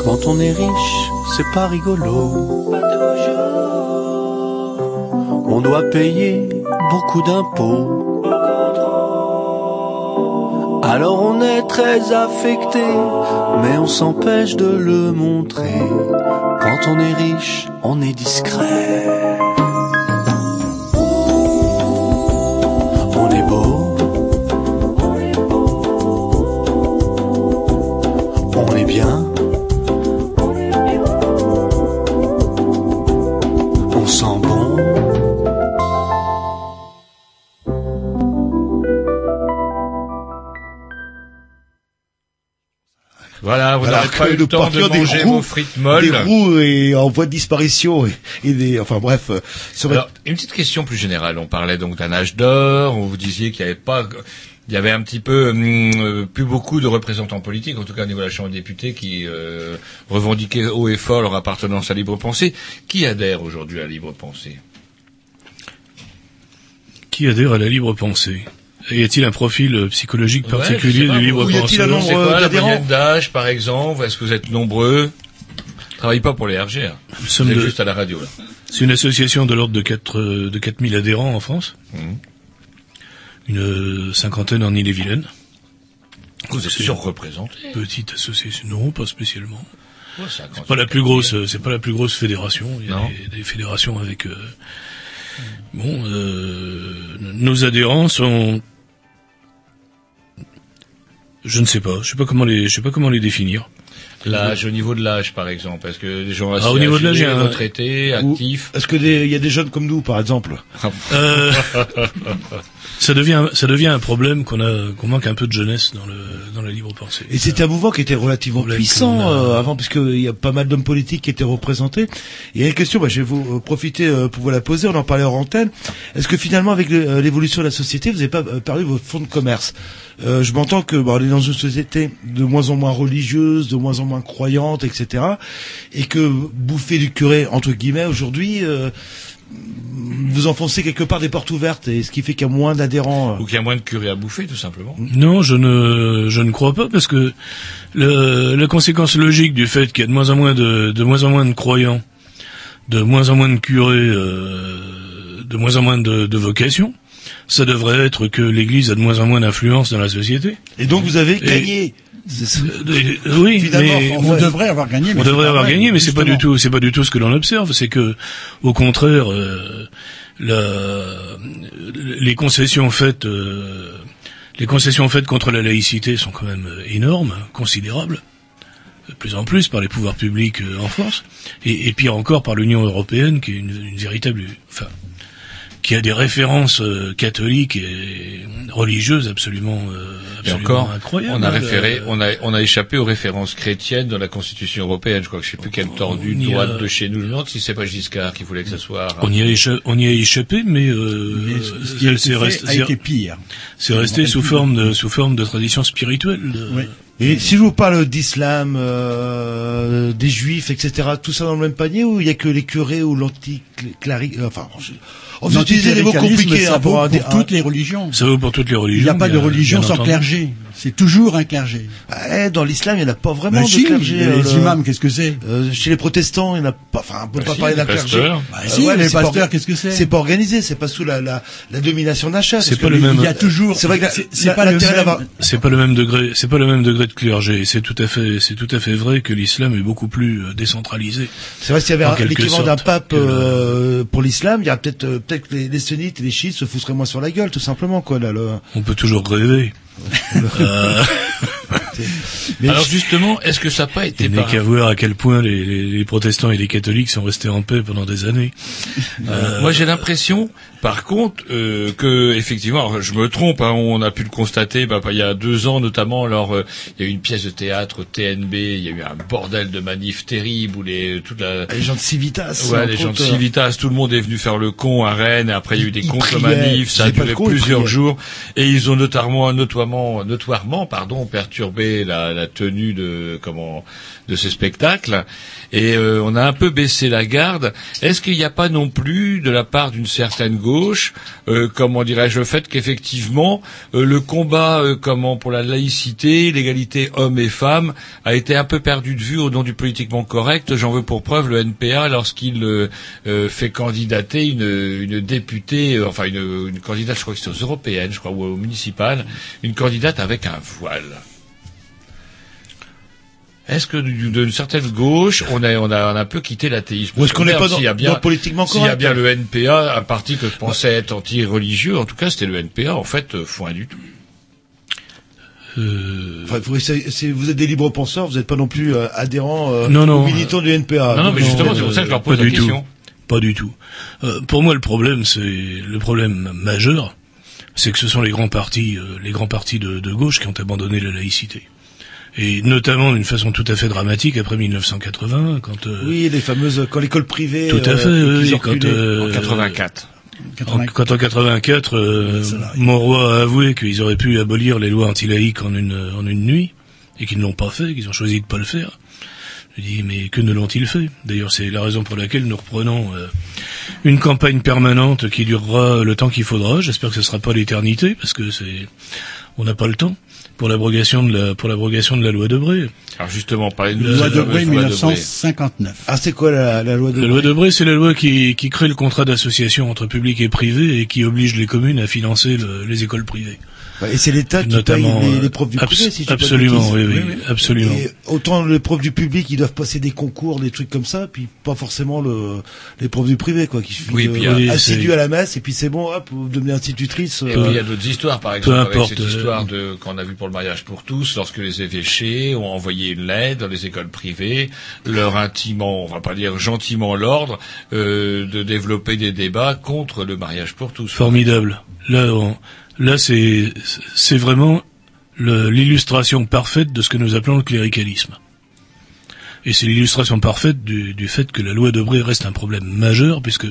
Quand on est riche, c'est pas rigolo. On doit payer beaucoup d'impôts. Alors on est très affecté, mais on s'empêche de le montrer. Quand on est riche, on est discret. On est beau. On est bien. On sent bon. Voilà, vous n'avez pas eu le temps de manger vos frites molles. Des roues et en voie de disparition Alors, une petite question plus générale. On parlait donc d'un âge d'or. On vous disiez qu'il n'y avait pas, il y avait un petit peu plus beaucoup de représentants politiques, en tout cas au niveau de la Chambre des députés, qui revendiquaient haut et fort leur appartenance à Libre Pensée. Qui adhère aujourd'hui à Libre Pensée? Qui adhère à la Libre Pensée? Y a-t-il un profil psychologique particulier du libre penseur? Y a-t-il un nombre d'adhérents d'âge, par exemple? Est-ce que vous êtes nombreux? Travaillez pas pour les RGR. Vous êtes juste à la radio, là. C'est une association de l'ordre de 4000 adhérents en France. Une cinquantaine en Ille-et-Vilaine. Vous êtes surreprésenté. Petite association. Non, pas spécialement. Ouais, c'est pas la plus grosse fédération. Il y a des fédérations avec, nos adhérents sont, je sais pas comment les définir. L'âge, au niveau de l'âge, par exemple, est-ce que les gens au niveau de l'âge, retraités, actifs, est-ce que il y a des jeunes comme nous, par exemple? Ça devient un problème qu'on manque un peu de jeunesse dans la libre pensée. Et c'était un mouvement qui était relativement puissant avant, parce que il y a pas mal d'hommes politiques qui étaient représentés. Et une question, je vais vous profiter pour vous la poser. On en parlait hors antenne. Est-ce que finalement, avec l'évolution de la société, vous n'avez pas perdu votre fonds de commerce? je m'entends que on est dans une société de moins en moins religieuse, de moins en moins croyante, etc. Et que bouffer du curé, entre guillemets, aujourd'hui... vous enfoncez quelque part des portes ouvertes, et ce qui fait qu'il y a moins d'adhérents. Ou qu'il y a moins de curés à bouffer, tout simplement. Non, je ne crois pas, parce que la conséquence logique du fait qu'il y a de moins en moins de croyants, de moins en moins de curés, de moins en moins de vocations, ça devrait être que l'Église a de moins en moins d'influence dans la société. Et donc vous avez gagné. Oui, mais on devrait avoir gagné. On devrait avoir gagné, mais c'est pas du tout ce que l'on observe. C'est que, au contraire, les concessions faites contre la laïcité sont quand même énormes, considérables, de plus en plus par les pouvoirs publics en France, et pire encore par l'Union européenne, qui est une véritable, enfin, qui a des références catholiques et religieuses absolument et encore, incroyables. On a échappé aux références chrétiennes dans la Constitution européenne. Je crois que je sais plus quelle tordue droite de chez nous. Je me demande si c'est pas Giscard qui voulait que ça soit. On y a échappé, mais c'est resté pire. C'est resté sous forme de tradition spirituelle. Oui. Et si je vous parle d'islam, des juifs, etc., tout ça dans le même panier, ou il y a que les curés ou l'anticléricalisme, vous utilisez des mots compliqués, ça vaut pour toutes les religions. Ça vaut pour toutes les religions. Il n'y a pas de religion sans clergé. C'est toujours un clergé. Dans l'islam, il n'y en a pas vraiment de clergé. Les imams, qu'est-ce que c'est? Chez les protestants, il n'y en a pas, on peut pas parler d'un clergé. Les pasteurs, qu'est-ce que c'est? C'est pas organisé, c'est pas sous la domination d'un chef. C'est pas le même. Il y a toujours, c'est vrai que c'est pas le même degré de clergé. C'est tout à fait vrai que l'islam est beaucoup plus décentralisé. C'est vrai, s'il y avait l'équivalent d'un pape, pour l'islam, il y a peut-être que les sunnites et les chiites se foutraient moins sur la gueule, tout simplement, quoi, là. On peut toujours rêver. Alors justement, est-ce que ça n'a pas été... Il n'y a qu'à voir à quel point les protestants et les catholiques sont restés en paix pendant des années. Moi j'ai l'impression, par contre, que effectivement, alors, je me trompe, hein, on a pu le constater, il y a 2 ans notamment, alors il y a eu une pièce de théâtre TNB, il y a eu un bordel de manif terrible où les gens de Civitas, tout le monde est venu faire le con à Rennes, et après il y a eu des contre-manifs, ça a duré plusieurs jours, et ils ont notoirement perturbé la tenue de ce spectacle, et on a un peu baissé la garde. Est-ce qu'il n'y a pas non plus de la part d'une certaine gauche, le fait qu'effectivement le combat pour la laïcité, l'égalité hommes et femmes a été un peu perdu de vue au nom du politiquement correct. J'en veux pour preuve le NPA lorsqu'il fait candidater une députée, une candidate, je crois que c'est aux européennes, ou aux municipales, une candidate avec un voile. Est-ce que d'une certaine gauche, on a un peu quitté l'athéisme? Ou est-ce qu'on n'est pas dans politiquement correct? S'il y a bien le NPA, un parti que je pensais être anti-religieux, en tout cas c'était le NPA, en fait, foin du tout. Vous êtes des libres penseurs, vous n'êtes pas non plus adhérents ou militants du NPA. Non, mais justement, c'est pour ça que je leur pose la question. Pas du tout. Pour moi, le problème majeur, c'est que ce sont les grands partis de gauche qui ont abandonné la laïcité. Et notamment d'une façon tout à fait dramatique après 1980, quand l'école privée. Tout à fait. En 84. Quand en 84, Monroy a avoué qu'ils auraient pu abolir les lois anti-laïques en une nuit, et qu'ils ne l'ont pas fait, qu'ils ont choisi de pas le faire. Je dis, mais que ne l'ont-ils fait? D'ailleurs, c'est la raison pour laquelle nous reprenons une campagne permanente qui durera le temps qu'il faudra. J'espère que ce sera pas l'éternité, parce que on n'a pas le temps pour l'abrogation de la loi Debré. Alors justement, parler de la loi Debré 1959. Ah, c'est quoi la loi Debré? La loi Debré, c'est la loi qui crée le contrat d'association entre public et privé et qui oblige les communes à financer les écoles privées. Et c'est l'État qui paye les profs du privé, si tu veux. Absolument, oui, absolument. Et autant les profs du public, ils doivent passer des concours, des trucs comme ça, puis pas forcément les profs du privé, quoi, qui suffit assidus à la messe, et puis c'est bon, hop, vous devenez institutrice. Et puis il y a d'autres histoires, par exemple, avec cette histoire qu'on a vu pour le mariage pour tous, lorsque les évêchés ont envoyé une lettre dans les écoles privées, leur intimant, on va pas dire gentiment l'ordre, de développer des débats contre le mariage pour tous. Formidable. Là, c'est vraiment l'illustration parfaite de ce que nous appelons le cléricalisme. Et c'est l'illustration parfaite du fait que la loi Debré reste un problème majeur, puisque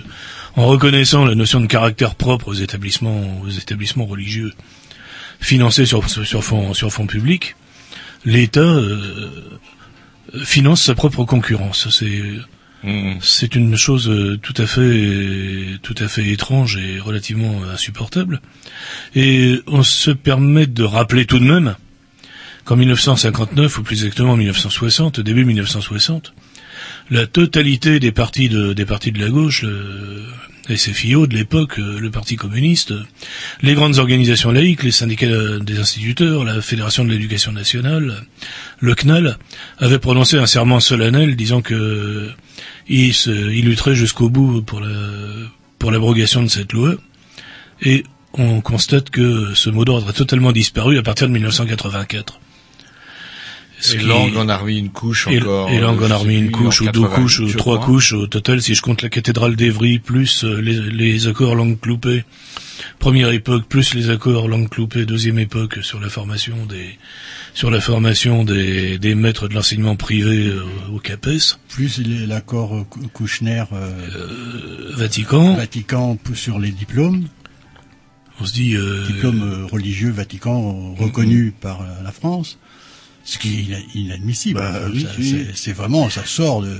en reconnaissant la notion de caractère propre aux établissements religieux, financé sur fonds publics, l'État finance sa propre concurrence. C'est une chose tout à fait étrange et relativement insupportable. Et on se permet de rappeler tout de même qu'en 1959, ou plus exactement 1960, début 1960, la totalité des partis de la gauche, les SFIO de l'époque, le Parti communiste, les grandes organisations laïques, les syndicats des instituteurs, la Fédération de l'éducation nationale, le CNAL, avaient prononcé un serment solennel disant que ils lutteraient jusqu'au bout pour l'abrogation de cette loi. Et on constate que ce mot d'ordre a totalement disparu à partir de 1984. Et Lang en a remis une couche encore. Et Lang en a remis une couche, ou deux couches, ou trois couches au total, si je compte la cathédrale d'Evry, plus les accords Lang-Cloupet, première époque, plus les accords Lang-Cloupet, deuxième époque, sur la formation des maîtres de l'enseignement privé au CAPES. Plus l'accord Kouchner, Vatican, sur les diplômes. On se dit, diplôme religieux Vatican reconnu par la France. Ce qui est inadmissible. C'est vraiment, ça sort de...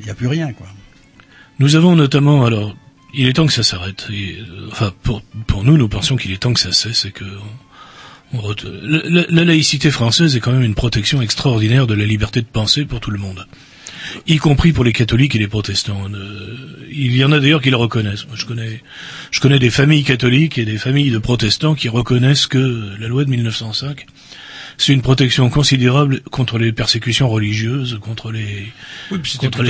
Il n'y a plus rien, quoi. Nous avons notamment... Alors, il est temps que ça s'arrête. Enfin, pour nous, nous pensons qu'il est temps que ça cesse et que... La laïcité française est quand même une protection extraordinaire de la liberté de penser pour tout le monde. Y compris pour les catholiques et les protestants. Il y en a d'ailleurs qui le reconnaissent. Moi, je connais des familles catholiques et des familles de protestants qui reconnaissent que la loi de 1905... C'est une protection considérable contre les persécutions religieuses, contre les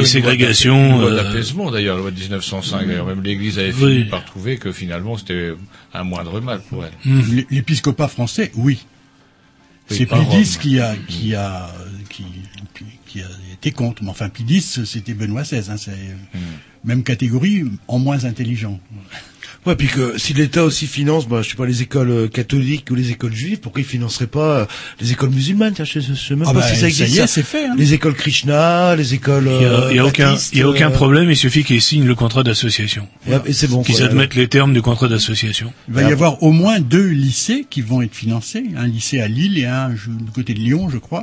ségrégations. Une loi d'apaisement, d'ailleurs, la loi de 1905. D'ailleurs, même l'Église avait fini par trouver que finalement c'était un moindre mal pour elle. L'épiscopat français, oui. C'est Pie X qui a été contre. Mais enfin, Pie X, c'était Benoît XVI. Hein, même catégorie, en moins intelligent. Ouais, puis que si l'État aussi finance, je sais pas, les écoles catholiques ou les écoles juives, pourquoi ils financeraient pas les écoles musulmanes? Je sais même pas si ça existe. Ça y est, c'est fait, hein. Les écoles Krishna, les écoles. Il y a aucun problème. Il suffit qu'ils signent le contrat d'association. Voilà. Et c'est bon. Qu'ils admettent les termes du contrat d'association. Il va y avoir au moins 2 lycées qui vont être financés. Un lycée à Lille et un du côté de Lyon, je crois.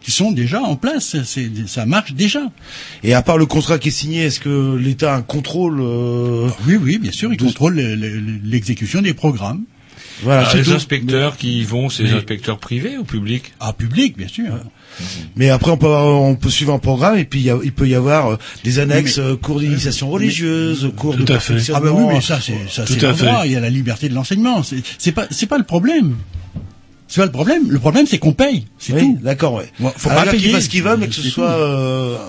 Qui sont déjà en place, ça marche déjà. Et à part le contrat qui est signé, est-ce que l'État a un contrôle Oui, bien sûr, il contrôle l'exécution des programmes. Voilà, les inspecteurs qui y vont, c'est les inspecteurs privés ou publics ? Ah, publics, bien sûr. Mais après, on peut suivre un programme et puis il peut y avoir des annexes, cours d'initiation religieuse, cours de perfectionnement. Ah ben oui, mais ça c'est le droit. Il y a la liberté de l'enseignement. C'est pas le problème. C'est pas le problème. Le problème, c'est qu'on paye. C'est tout. D'accord, ouais. Faut pas payer. Qu'il fasse ce qu'il veut, mais que ce soit,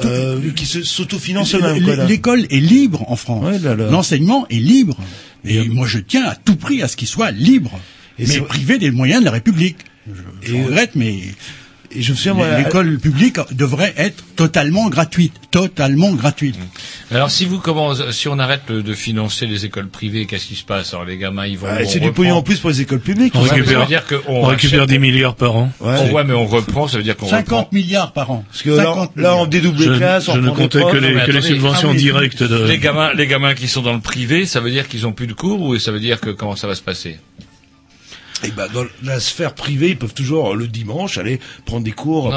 qu'il s'autofinance même. L'école est libre en France. Ouais, l'enseignement est libre. Et moi, je tiens à tout prix à ce qu'il soit libre. Mais privé des moyens de la République. Je regrette, mais... Et je me souviens, l'école publique devrait être totalement gratuite. Alors, si on arrête de financer les écoles privées, qu'est-ce qui se passe? Alors, les gamins, ils vont... c'est du pognon en plus pour les écoles publiques. On récupère 10 milliards par an. Mais on reprend, ça veut dire qu'on reprend... 50 milliards par an. Parce que là, on dédouble les classes, on reprend... Je ne comptais que les subventions directes de... Les gamins qui sont dans le privé, ça veut dire qu'ils ont plus de cours, ou ça veut dire que comment ça va se passer? Et dans la sphère privée, ils peuvent toujours le dimanche aller prendre des cours.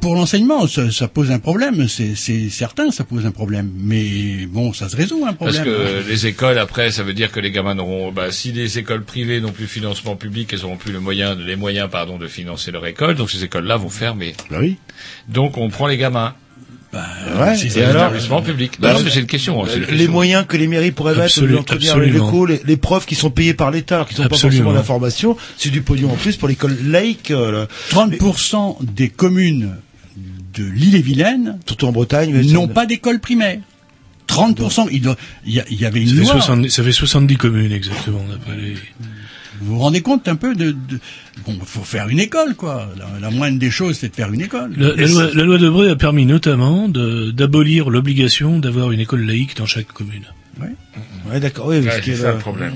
Pour l'enseignement, ça pose un problème. C'est certain, ça pose un problème. Mais bon, ça se résout un problème. Parce que les écoles, après, ça veut dire que les gamins n'auront. Si les écoles privées n'ont plus financement public, elles n'auront plus les moyens de financer leur école. Donc ces écoles-là vont fermer. Oui. Donc on prend les gamins. C'est un investissement public. C'est une question. Les moyens que les mairies pourraient mettre pour entretenir les locaux, les profs qui sont payés par l'État, qui ne sont pas forcément la formation, c'est du pognon en plus pour l'école laïque. 30% des communes de l'Île-et-Vilaine, surtout en Bretagne, n'ont pas d'école primaire. 30%, il y avait une loi. Ça fait 70 communes exactement. Vous vous rendez compte un peu faut faire une école, quoi. La moindre des choses, c'est de faire une école. La loi Debré a permis notamment d'abolir l'obligation d'avoir une école laïque dans chaque commune. Oui, d'accord. Oui, c'est ça le problème.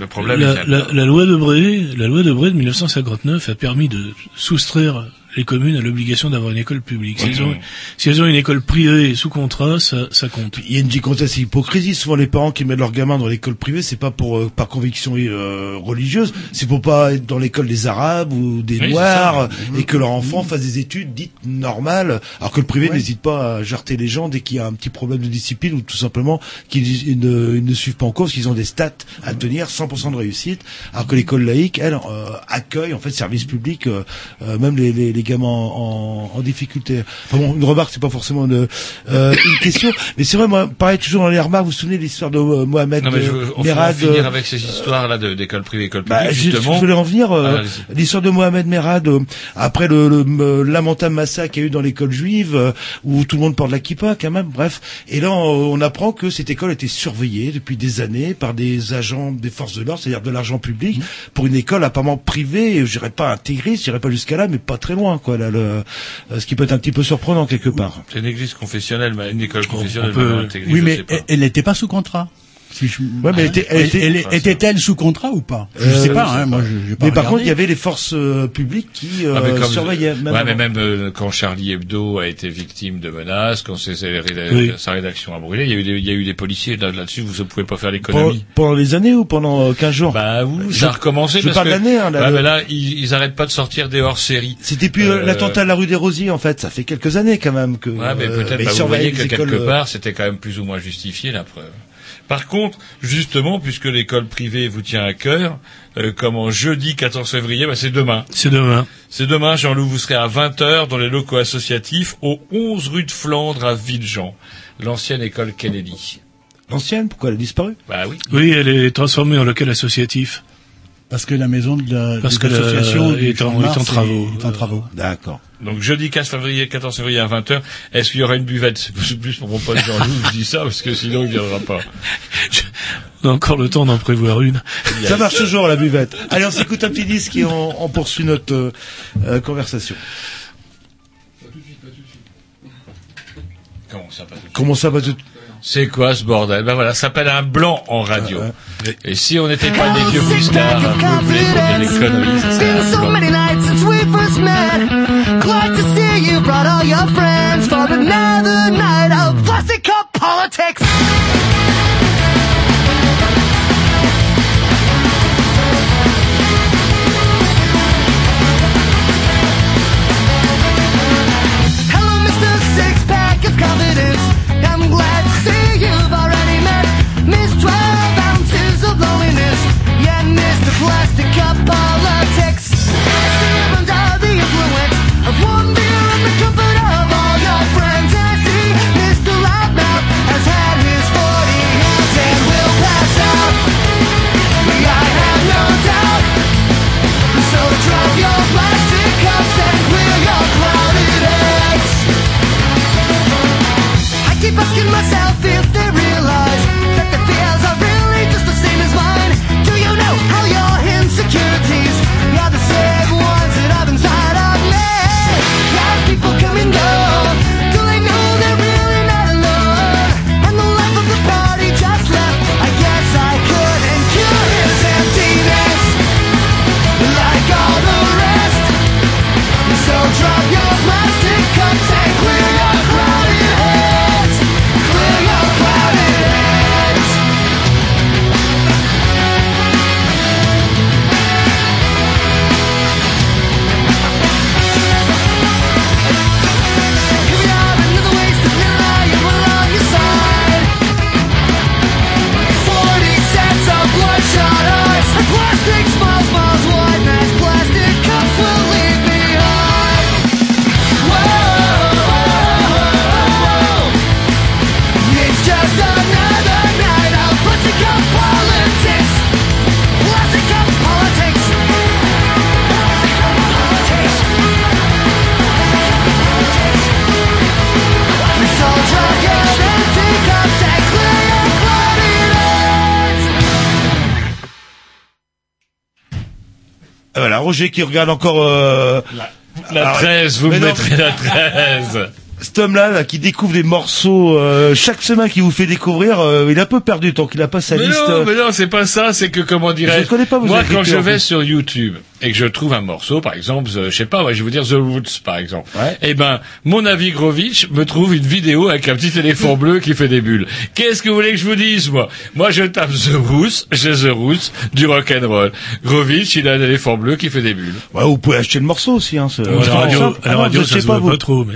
Le problème. La loi Debré de 1959 a permis de soustraire les communes ont l'obligation d'avoir une école publique. Si elles ont une école privée sous contrat, ça compte. Il y a une petite conteste, c'est l'hypocrisie. Souvent, les parents qui mettent leurs gamins dans l'école privée, c'est pas pour par conviction religieuse, c'est pour pas être dans l'école des Arabes ou des Noirs et que leur enfant fasse des études dites normales, alors que le privé n'hésite pas à jarter les gens dès qu'il y a un petit problème de discipline ou tout simplement qu'ils ne suivent pas en cours parce qu'ils ont des stats à tenir, 100% de réussite, alors que l'école laïque, elle accueille en fait service public, même les gamins en difficulté. Enfin bon, une remarque, c'est pas forcément une question, mais c'est vrai, moi, pareil, toujours dans les remarques, vous vous souvenez de l'histoire de Mohamed Merad. On va finir avec ces histoires-là d'école privée, école publique, justement. Je voulais en venir, l'histoire de Mohamed Merad, après le lamentable massacre qu'il y a eu dans l'école juive, où tout le monde porte la kippa, quand même, bref. Et là, on apprend que cette école était surveillée depuis des années par des agents des forces de l'ordre, c'est-à-dire de l'argent public, pour une école apparemment privée, je dirais pas intégrée, je dirais pas jusqu'à là, mais pas très loin, quoi, là, ce qui peut être un petit peu surprenant, quelque part. C'est une église confessionnelle, mais une école confessionnelle intégrée. Oui, mais elle n'était pas sous contrat. Si je... Ouais, mais était-elle sous contrat ou pas? Je sais pas, hein, moi, j'ai pas regardé. Mais par contre, il y avait les forces publiques qui surveillaient. Même quand Charlie Hebdo a été victime de menaces, quand sa rédaction a brûlé, il y a eu des policiers là-dessus. Vous ne pouvez pas faire l'économie. Pendant les années ou pendant 15 jours? Bah oui, ça a recommencé. Je parle de l'année. Hein, là, ils arrêtent pas de sortir des hors-séries. C'était plus l'attentat à la rue des Rosiers, en fait. Ça fait quelques années quand même que. Ouais, mais peut-être. Vous voyez que quelque part, c'était quand même plus ou moins justifié la preuve. Par contre, justement, puisque l'école privée vous tient à cœur, comment jeudi 14 février, c'est demain. C'est demain, Jean-Loup, vous serez à 20h dans les locaux associatifs au 11 rue de Flandre à Villejean, l'ancienne école Kennedy. L'ancienne ? Pourquoi elle a disparu ? Bah oui. Oui, elle est transformée en local associatif. Parce que la maison de l'association est en travaux. D'accord. Donc jeudi 14 février à 20h, est-ce qu'il y aura une buvette? C'est plus pour mon pote Jean-Loup, je dis ça, parce que sinon il ne viendra pas. On a encore le temps d'en prévoir une. Ça marche toujours, la buvette. Allez, on s'écoute un petit disque et on poursuit notre conversation. Comment ça, pas tout de suite? C'est quoi ce bordel? Ben voilà, ça s'appelle un blanc en radio. Et si on n'était pas des vieux pistards, on voulait des conneries, ça serait un blanc. Asking myself if they realize that their fears are really just the same as mine. Do you know how your insecurities are the same ones that I've inside of me? Yeah, people come and go. Do they know they're really not alone? And the life of the party just left. I guess I couldn't cure his emptiness like all the rest. So drop your plastic cups and clear your crowded head. Voilà, Roger qui regarde encore... La 13, vous me mettrez la 13. Cet homme-là, qui découvre des morceaux chaque semaine, qui vous fait découvrir, il a un peu perdu tant qu'il a pas sa liste. Mais non, c'est pas ça, c'est que, comment dirais-je... Je connais pas, vous moi, quand je vais sur YouTube, et que je trouve un morceau, par exemple, je sais pas, ouais, je vais vous dire The Roots, par exemple. Ouais. Eh ben, mon avis Grovitch me trouve une vidéo avec un petit éléphant bleu qui fait des bulles. Qu'est-ce que vous voulez que je vous dise, moi? Moi, je tape The Roots, j'ai The Roots, du rock'n'roll. Grovitch, il a un éléphant bleu qui fait des bulles. Ouais, vous pouvez acheter le morceau aussi, hein, ce... à la radio, ça se voit pas trop, mais...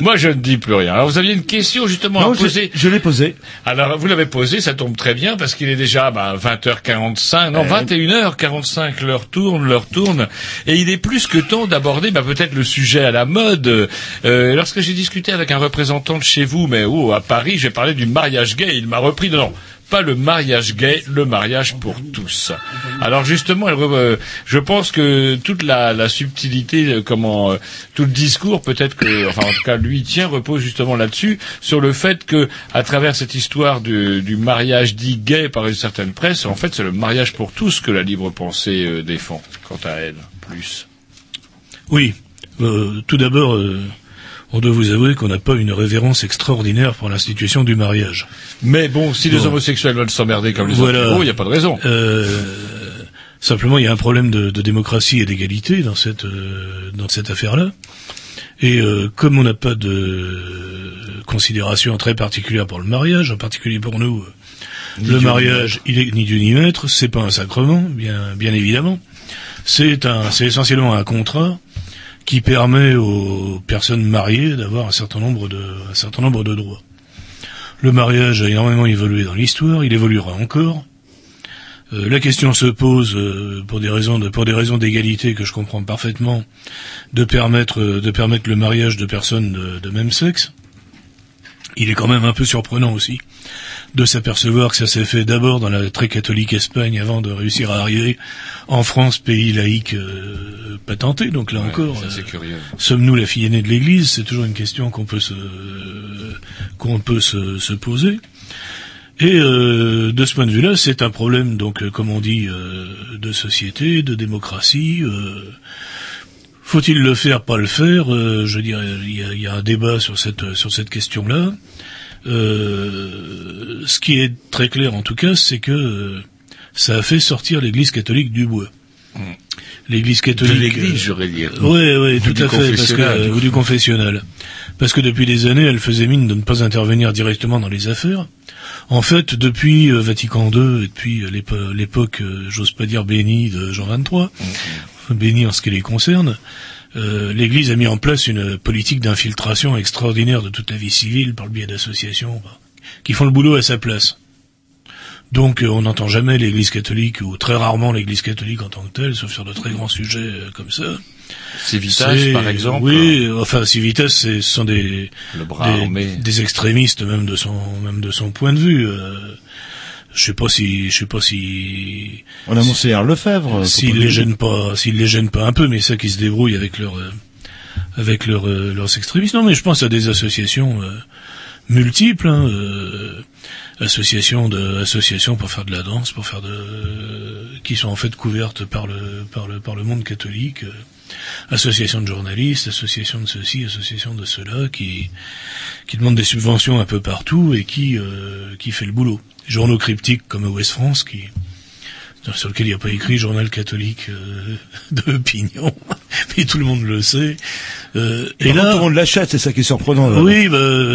Moi, je ne dis plus rien. Alors, vous aviez une question, justement, à poser. Je l'ai posée. Alors, vous l'avez posée, ça tombe très bien, parce qu'il est déjà, 20h45, non, 21h45, l'heure tourne, et il est plus que temps d'aborder peut-être le sujet à la mode. Lorsque j'ai discuté avec un représentant de chez vous, à Paris, j'ai parlé du mariage gay, il m'a repris de non. Pas le mariage gay, le mariage pour tous. Alors justement, je pense que toute la subtilité, tout le discours, peut-être que, en tout cas, lui tient, repose justement là-dessus, sur le fait que, à travers cette histoire du mariage dit gay par une certaine presse, en fait, c'est le mariage pour tous que la libre pensée défend, quant à elle, plus. Oui. Tout d'abord, on doit vous avouer qu'on n'a pas une révérence extraordinaire pour l'institution du mariage. Mais bon, si les homosexuels veulent s'emmerder comme les autres, il n'y a pas de raison. Simplement, il y a un problème de démocratie et d'égalité dans cette affaire-là. Et comme on n'a pas de considération très particulière pour le mariage, en particulier pour nous, le mariage, il est ni Dieu ni maître, c'est pas un sacrement, bien évidemment. C'est essentiellement un contrat qui permet aux personnes mariées d'avoir un certain nombre de droits. Le mariage a énormément évolué dans l'histoire, il évoluera encore. La question se pose, pour des raisons d'égalité que je comprends parfaitement, de permettre le mariage de personnes de même sexe. Il est quand même un peu surprenant aussi de s'apercevoir que ça s'est fait d'abord dans la très catholique Espagne avant de réussir à arriver en France, pays laïque patenté. Donc là encore, sommes-nous la fille aînée de l'Église? C'est toujours une question qu'on peut se poser. Et de ce point de vue-là, c'est un problème, donc comme on dit, de société, de démocratie. Faut-il le faire, pas le faire? Je dirais, il y a un débat sur cette question-là. Ce qui est très clair, en tout cas, c'est que ça a fait sortir l'Église catholique du bois. L'Église catholique. De l'Église, j'aurais dit. Oui, tout à fait, ou du confessionnal. Parce que depuis des années, elle faisait mine de ne pas intervenir directement dans les affaires. En fait, depuis Vatican II et depuis l'époque, j'ose pas dire bénie de Jean XXIII, béni en ce qui les concerne, l'Église a mis en place une politique d'infiltration extraordinaire de toute la vie civile par le biais d'associations qui font le boulot à sa place. Donc on n'entend jamais l'Église catholique, ou très rarement l'Église catholique en tant que telle, sauf sur de très grands sujets comme ça. Civitas, par exemple. Oui, Civitas, ce sont des extrémistes même de son point de vue. Je sais pas si on a Monseigneur Lefebvre. S'ils les gênent pas un peu, mais ça qui se débrouille avec leurs extrémistes. Non, mais je pense à des associations multiples, associations pour faire de la danse, qui sont en fait couvertes par le monde catholique. Associations de journalistes, associations de ceci, associations de cela, qui demandent des subventions un peu partout et qui fait le boulot. Journaux cryptiques comme Ouest France, sur lequel il n'y a pas écrit journal catholique d'opinion, mais tout le monde le sait. Et là, tout le monde l'achète, c'est ça qui est surprenant. Oui,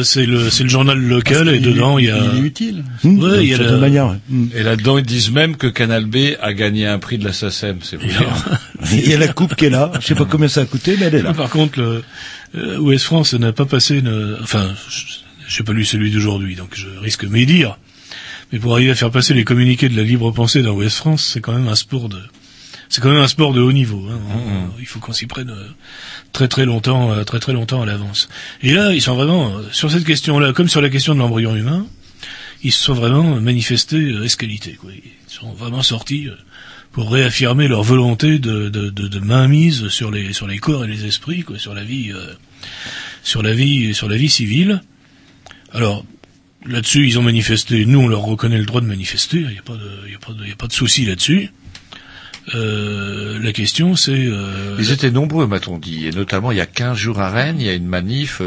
c'est le journal local et dedans il y a. Il est utile. Ouais, il y a la... manière. Et là-dedans ils disent même que Canal B a gagné un prix de la SACEM, c'est vrai. Il y a la coupe qui est là. Je sais pas combien ça a coûté, mais elle est là. Par contre, Ouest France n'a pas passé une. Enfin, j'ai pas lu celui d'aujourd'hui, donc je risque de m'y dire. Mais pour arriver à faire passer les communiqués de la libre pensée dans Ouest France, c'est quand même un sport de haut niveau, hein. Il faut qu'on s'y prenne très très longtemps à l'avance. Et là, ils sont vraiment, sur cette question-là, comme sur la question de l'embryon humain, ils se sont vraiment manifestés escalité, quoi. Ils sont vraiment sortis pour réaffirmer leur volonté de mainmise sur les corps et les esprits, quoi, sur la vie civile. Alors, là-dessus, ils ont manifesté. Nous, on leur reconnaît le droit de manifester. Il n'y a pas de souci là-dessus. La question, c'est... Ils étaient nombreux, m'a-t-on dit. Et notamment, il y a 15 jours à Rennes, il y a une manif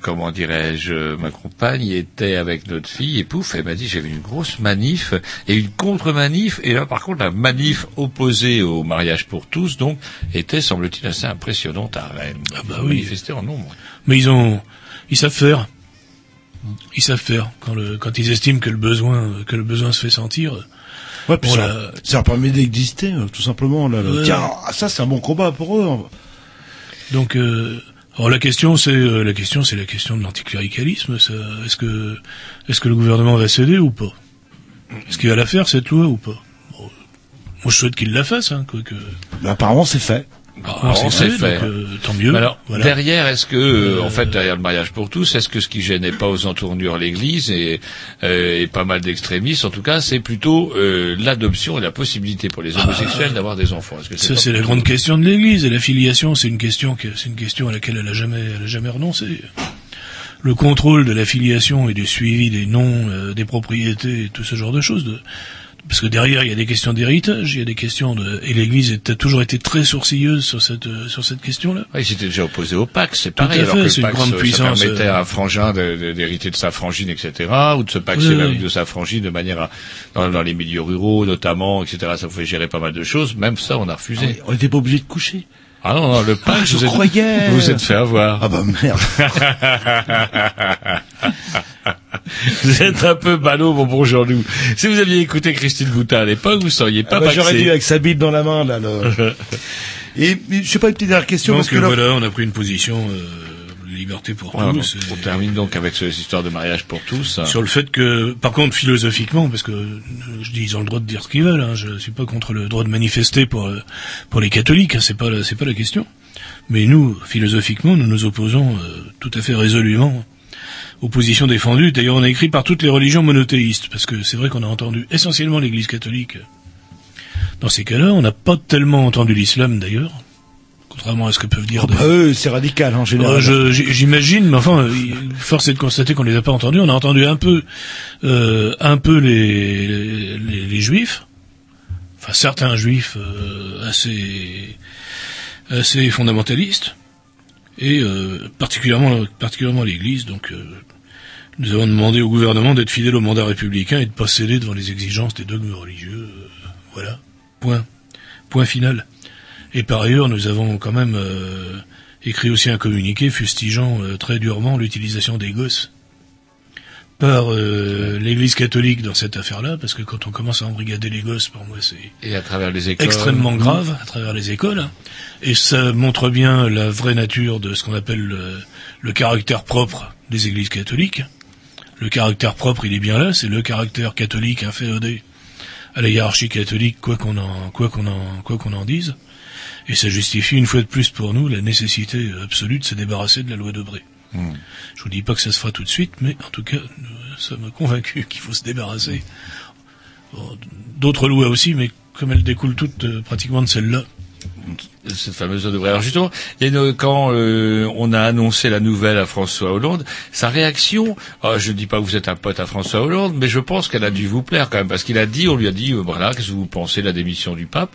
comment dirais-je, ma compagne était avec notre fille, et pouf, elle m'a dit, j'avais une grosse manif, et une contre-manif, et là, par contre, la manif opposée au mariage pour tous, donc, était, semble-t-il, assez impressionnante à Rennes. Ah bah oui. Manifesté en nombre. Mais ils savent faire. Ils savent faire. Quand ils estiment que le besoin se fait sentir. Ouais, puis ça leur permet d'exister, tout simplement. Là, tiens, ça, c'est un bon combat pour eux. Donc, alors la question de l'anticléricalisme. Ça, est-ce que le gouvernement va céder ou pas? Est-ce qu'il va la faire, cette loi, ou pas? Bon, moi, je souhaite qu'il la fasse, hein, quoi que. Bah, apparemment, c'est fait. Bon, c'est fait. Donc, tant mieux. Alors, voilà. Derrière, est-ce que, en fait, derrière le mariage pour tous, est-ce que ce qui gênait pas aux entournures l'Église et pas mal d'extrémistes, en tout cas, c'est plutôt l'adoption et la possibilité pour les homosexuels d'avoir des enfants. Est-ce que c'est la grande question de l'Église, et la filiation, c'est une question à laquelle elle a jamais renoncé. Le contrôle de la filiation et du suivi des noms, des propriétés, et tout ce genre de choses. Parce que derrière, il y a des questions d'héritage, il y a des questions de... Et l'Église a toujours été très sourcilleuse sur cette question-là. Oui, c'était déjà opposé au pacte, c'est pareil. Tout à fait, alors que c'est le pacte, une grande puissance. Ça permettait à un frangin d'hériter de sa frangine, etc., ou de se pacser même de sa frangine de manière à... Dans les milieux ruraux, notamment, etc., ça pouvait gérer pas mal de choses. Même ça, on a refusé. Ah oui, on n'était pas obligé de coucher. Ah non, le pacte, vous êtes fait avoir. Ah bah merde. Vous êtes un peu ballot, mon bon Jean-Loup. Si vous aviez écouté Christine Boutin à l'époque, vous seriez pas paxé. J'aurais dû avec sa bite dans la main, là. Et je sais pas, une petite dernière question. Donc parce que voilà, on a pris une position liberté pour tous. On termine donc avec cette histoire de mariage pour tous. Sur le fait que, par contre, philosophiquement, parce que je dis, ils ont le droit de dire ce qu'ils veulent. Hein, je suis pas contre le droit de manifester pour les catholiques. Hein, c'est pas la question. Mais nous, philosophiquement, nous nous opposons tout à fait résolument. Opposition défendue. D'ailleurs, on a écrit par toutes les religions monothéistes, parce que c'est vrai qu'on a entendu essentiellement l'Église catholique. Dans ces cas-là, on n'a pas tellement entendu l'islam, d'ailleurs, contrairement à ce que peuvent dire... c'est radical, en général. J'imagine, mais enfin, force est de constater qu'on les a pas entendus. On a entendu un peu les juifs, enfin certains juifs assez fondamentalistes, et particulièrement l'Église. Donc nous avons demandé au gouvernement d'être fidèle au mandat républicain et de pas céder devant les exigences des dogmes religieux. Voilà. Point final. Et par ailleurs, nous avons quand même écrit aussi un communiqué fustigeant très durement l'utilisation des gosses par l'Église catholique dans cette affaire-là, parce que quand on commence à embrigader les gosses, pour moi, c'est à travers les écoles, extrêmement grave, à travers les écoles. Hein. Et ça montre bien la vraie nature de ce qu'on appelle le caractère propre des églises catholiques. Le caractère propre, il est bien là, c'est le caractère catholique inféodé à la hiérarchie catholique, quoi qu'on en dise. Et ça justifie une fois de plus pour nous la nécessité absolue de se débarrasser de la loi Debré. Je vous dis pas que ça se fera tout de suite, mais en tout cas, ça m'a convaincu qu'il faut se débarrasser d'autres lois aussi, mais comme elles découlent toutes pratiquement de celle-là. Cette fameuse loi Debré. Alors justement, quand on a annoncé la nouvelle à François Hollande, sa réaction, je ne dis pas que vous êtes un pote à François Hollande, mais je pense qu'elle a dû vous plaire quand même, parce qu'il a dit, on lui a dit, voilà, qu'est-ce que vous pensez de la démission du pape?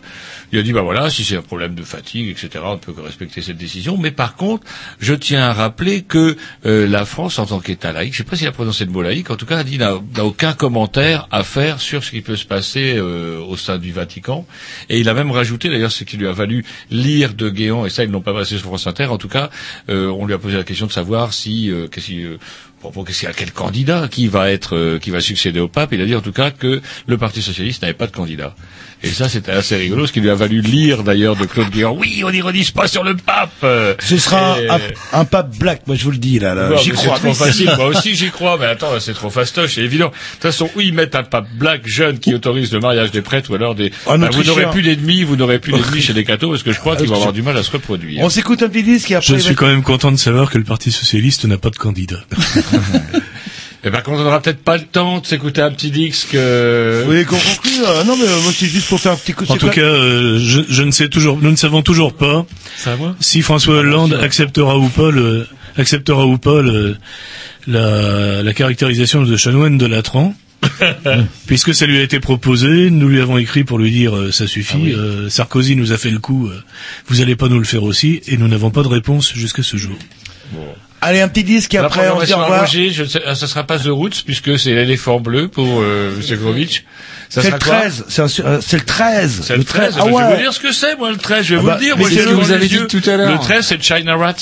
Il a dit, voilà, si c'est un problème de fatigue, etc., on peut respecter cette décision, mais par contre, je tiens à rappeler que la France, en tant qu'État laïque, je ne sais pas s'il a prononcé le mot laïque, en tout cas, il a dit, n'a aucun commentaire à faire sur ce qui peut se passer au sein du Vatican, et il a même rajouté, d'ailleurs, ce qui lui a valu lire de Guéant, et ça, ils l'ont pas passé sur France Inter. En tout cas, on lui a posé la question de savoir si, qu'est-ce qu'il y a, quel candidat qui va succéder au pape. Il a dit en tout cas que le Parti socialiste n'avait pas de candidat. Et ça, c'était assez rigolo, ce qui lui a valu lire d'ailleurs de Claude Guéant. Oui, on n'ironise pas sur le pape. Ce sera un pape black, moi je vous le dis là. J'y crois. C'est trop facile. Moi aussi j'y crois, mais attends, c'est trop fastoche, c'est évident. De toute façon, oui, ils mettent un pape black jeune qui autorise le mariage des prêtres ou alors des. Vous n'aurez plus d'ennemis chez les cathos, parce que je crois qu'ils vont avoir du mal à se reproduire. On s'écoute un petit disque et après. Je suis quand même content de savoir que le Parti socialiste n'a pas de candidat. Et par contre, on n'aura peut-être pas le temps de s'écouter un petit disque. Oui, qu'on conclure. Non, mais moi, c'est juste pour faire un petit coup de... En tout cas, nous ne savons toujours pas si François Hollande acceptera ou pas la caractérisation de chanoine de Latran. Puisque ça lui a été proposé, nous lui avons écrit pour lui dire ça suffit, Sarkozy nous a fait le coup, vous allez pas nous le faire aussi, et nous n'avons pas de réponse jusqu'à ce jour. Bon. Allez, un petit disque et après on se dit au revoir. Ça sera pas The Roots puisque c'est l'éléphant bleu pour M. Grovitch. C'est le 13, c'est le 13. C'est le 13. Ah ouais. Je vais vous dire ce que c'est, moi, le 13. Je vais vous dire. Moi, c'est ce que vous avez dit tout à l'heure. Le 13, c'est China Rats.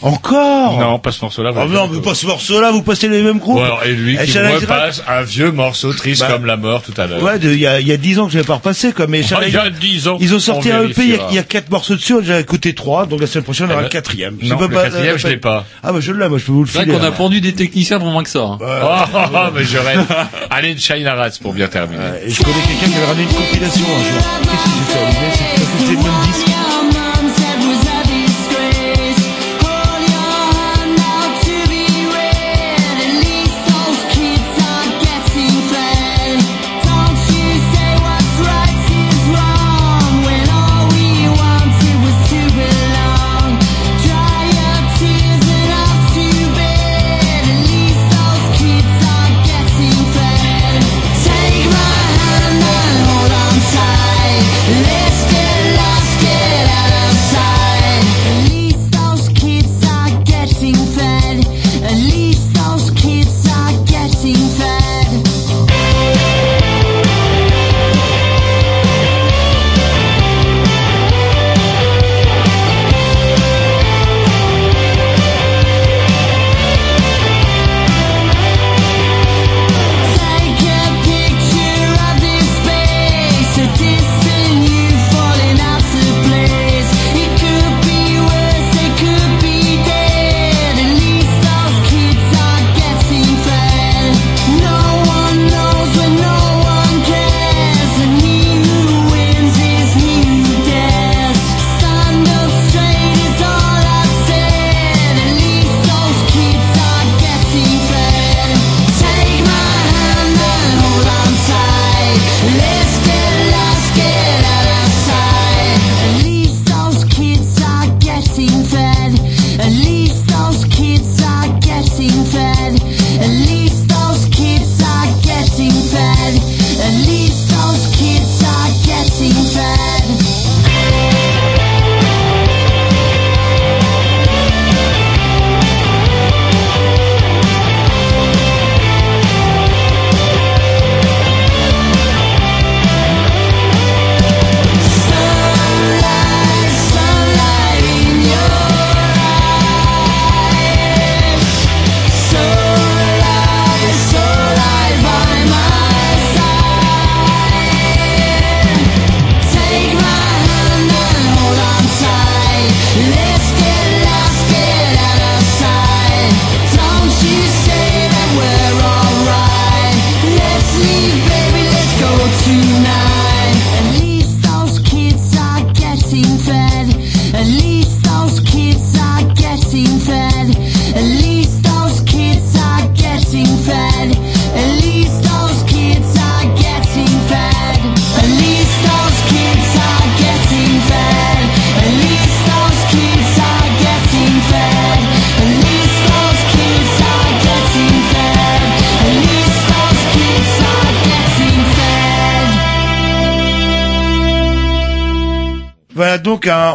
Encore? Non, pas ce morceau-là. Ah non, mais pas ce morceau-là, vous passez les mêmes groupes. Ouais, et lui, qui repasse un vieux morceau triste comme la mort tout à l'heure. Ouais, il y a 10 ans que je l'ai pas repassé, quoi. Mais il y a 10 ans. Ils ont sorti un EP, il y a 4 morceaux dessus, j'ai écouté 3, donc la semaine prochaine, on aura le 4e. Non, le 4e, je l'ai pas. Ah, bah, je l'ai, moi, je peux vous le filer. C'est vrai qu'on a pendu des techniciens pour moins que ça. Ah, mais je rêve. Allez, China Rats pour bien terminer. Et je connais quelqu'un qui avait ramené une compilation un jour. Qu'est-ce que j'ai fait allumer? C'est parce que c'était le même disque.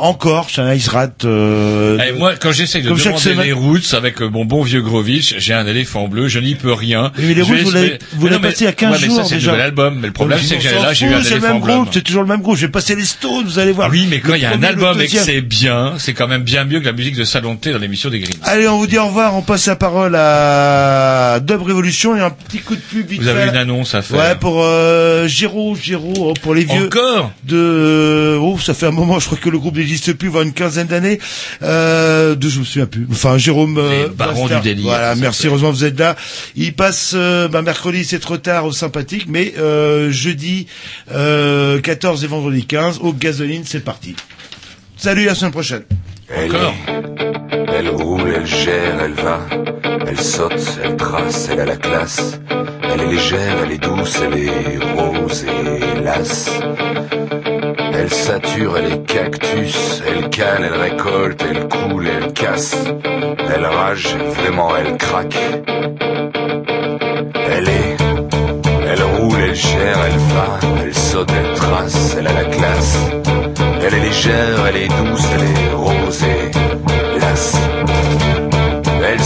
Encore, c'est un Ice Rat. Et moi, quand j'essaye de demander les Roots avec mon bon vieux Grovitch, j'ai un éléphant bleu, je n'y peux rien. Mais les Roots, vous l'avez passé il y a 15 jours. Mais ça, c'est déjà le nouvel album. Mais le problème, c'est que j'ai eu un éléphant bleu. C'est toujours le même groupe. J'ai passé les Stones, vous allez voir. Oui, mais quand il y a un album et que c'est bien, c'est quand même bien mieux que la musique de Salon Thé dans l'émission des Grignou. Allez, on vous dit au revoir. On passe la parole à Dub Révolution et un petit coup de pub. Vous avez une annonce à faire. Ouais, pour Giro, pour les vieux. Encore de. Oh, ça fait un moment. Je crois que le groupe n'existe plus, voire une quinzaine d'années. Je me souviens plus. Enfin, Jérôme. Baron du délire. Voilà, merci. Heureusement, vous êtes là. Il passe. Mercredi, c'est trop tard au Sympathique, mais jeudi 14 et vendredi 15 au Gasoline. C'est parti. Salut, à la semaine prochaine. Encore. Elle roule, elle gère, elle va, elle saute, elle trace, elle a la classe. Elle est légère, elle est douce, elle est rose et lasse. Elle sature, elle est cactus, elle canne, elle récolte, elle coule, elle casse, elle rage, vraiment elle craque. Elle roule, elle gère, elle va, elle saute, elle trace, elle a la classe. Elle est légère, elle est douce, elle est rose et lasse. Elle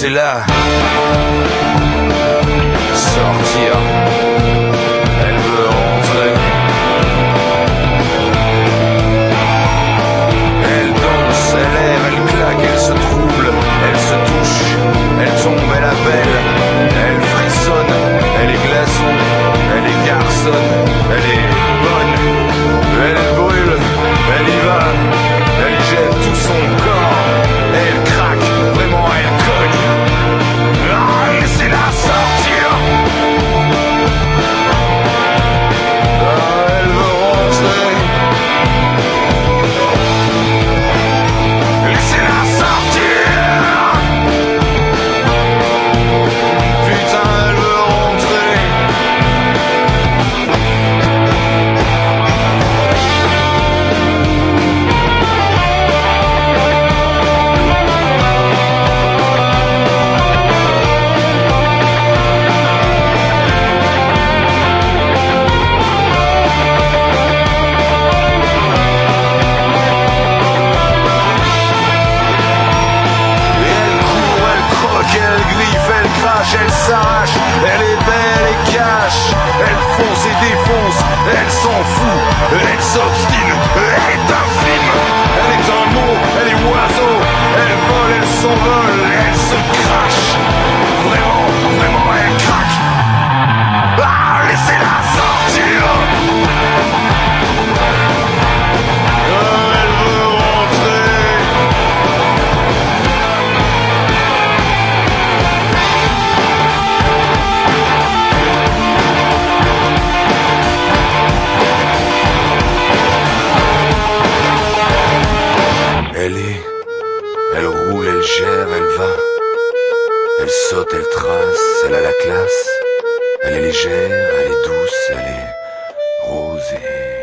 c'est là. Sortir. Elle veut rentrer. Elle danse, elle erre, elle claque, elle se trouble, elle se touche, elle tombe, elle appelle, elle frissonne, elle est glaçon, elle est garçonne, elle est bonne, elle brûle, elle y va, elle jette tout son corps, elle craque, vraiment elle cogne. Ah, mais c'est la sortir. Ah, elle veut rentrer. Laissez-la sortir. Putain, elle veut rentrer. Elle s'arrache, elle est belle et cache, elle fonce et défonce, elle s'en fout, elle s'obstine, elle est infime, elle est un mot, elle est oiseau, elle vole, elle s'envole, elle se crache, vraiment, vraiment elle craque. Ah, laissez-la sortir. Elle veut rentrer. Elle est, elle roule, elle gère, elle va. Elle saute, elle trace, elle a la classe. Elle est légère, elle est douce, elle est rose et...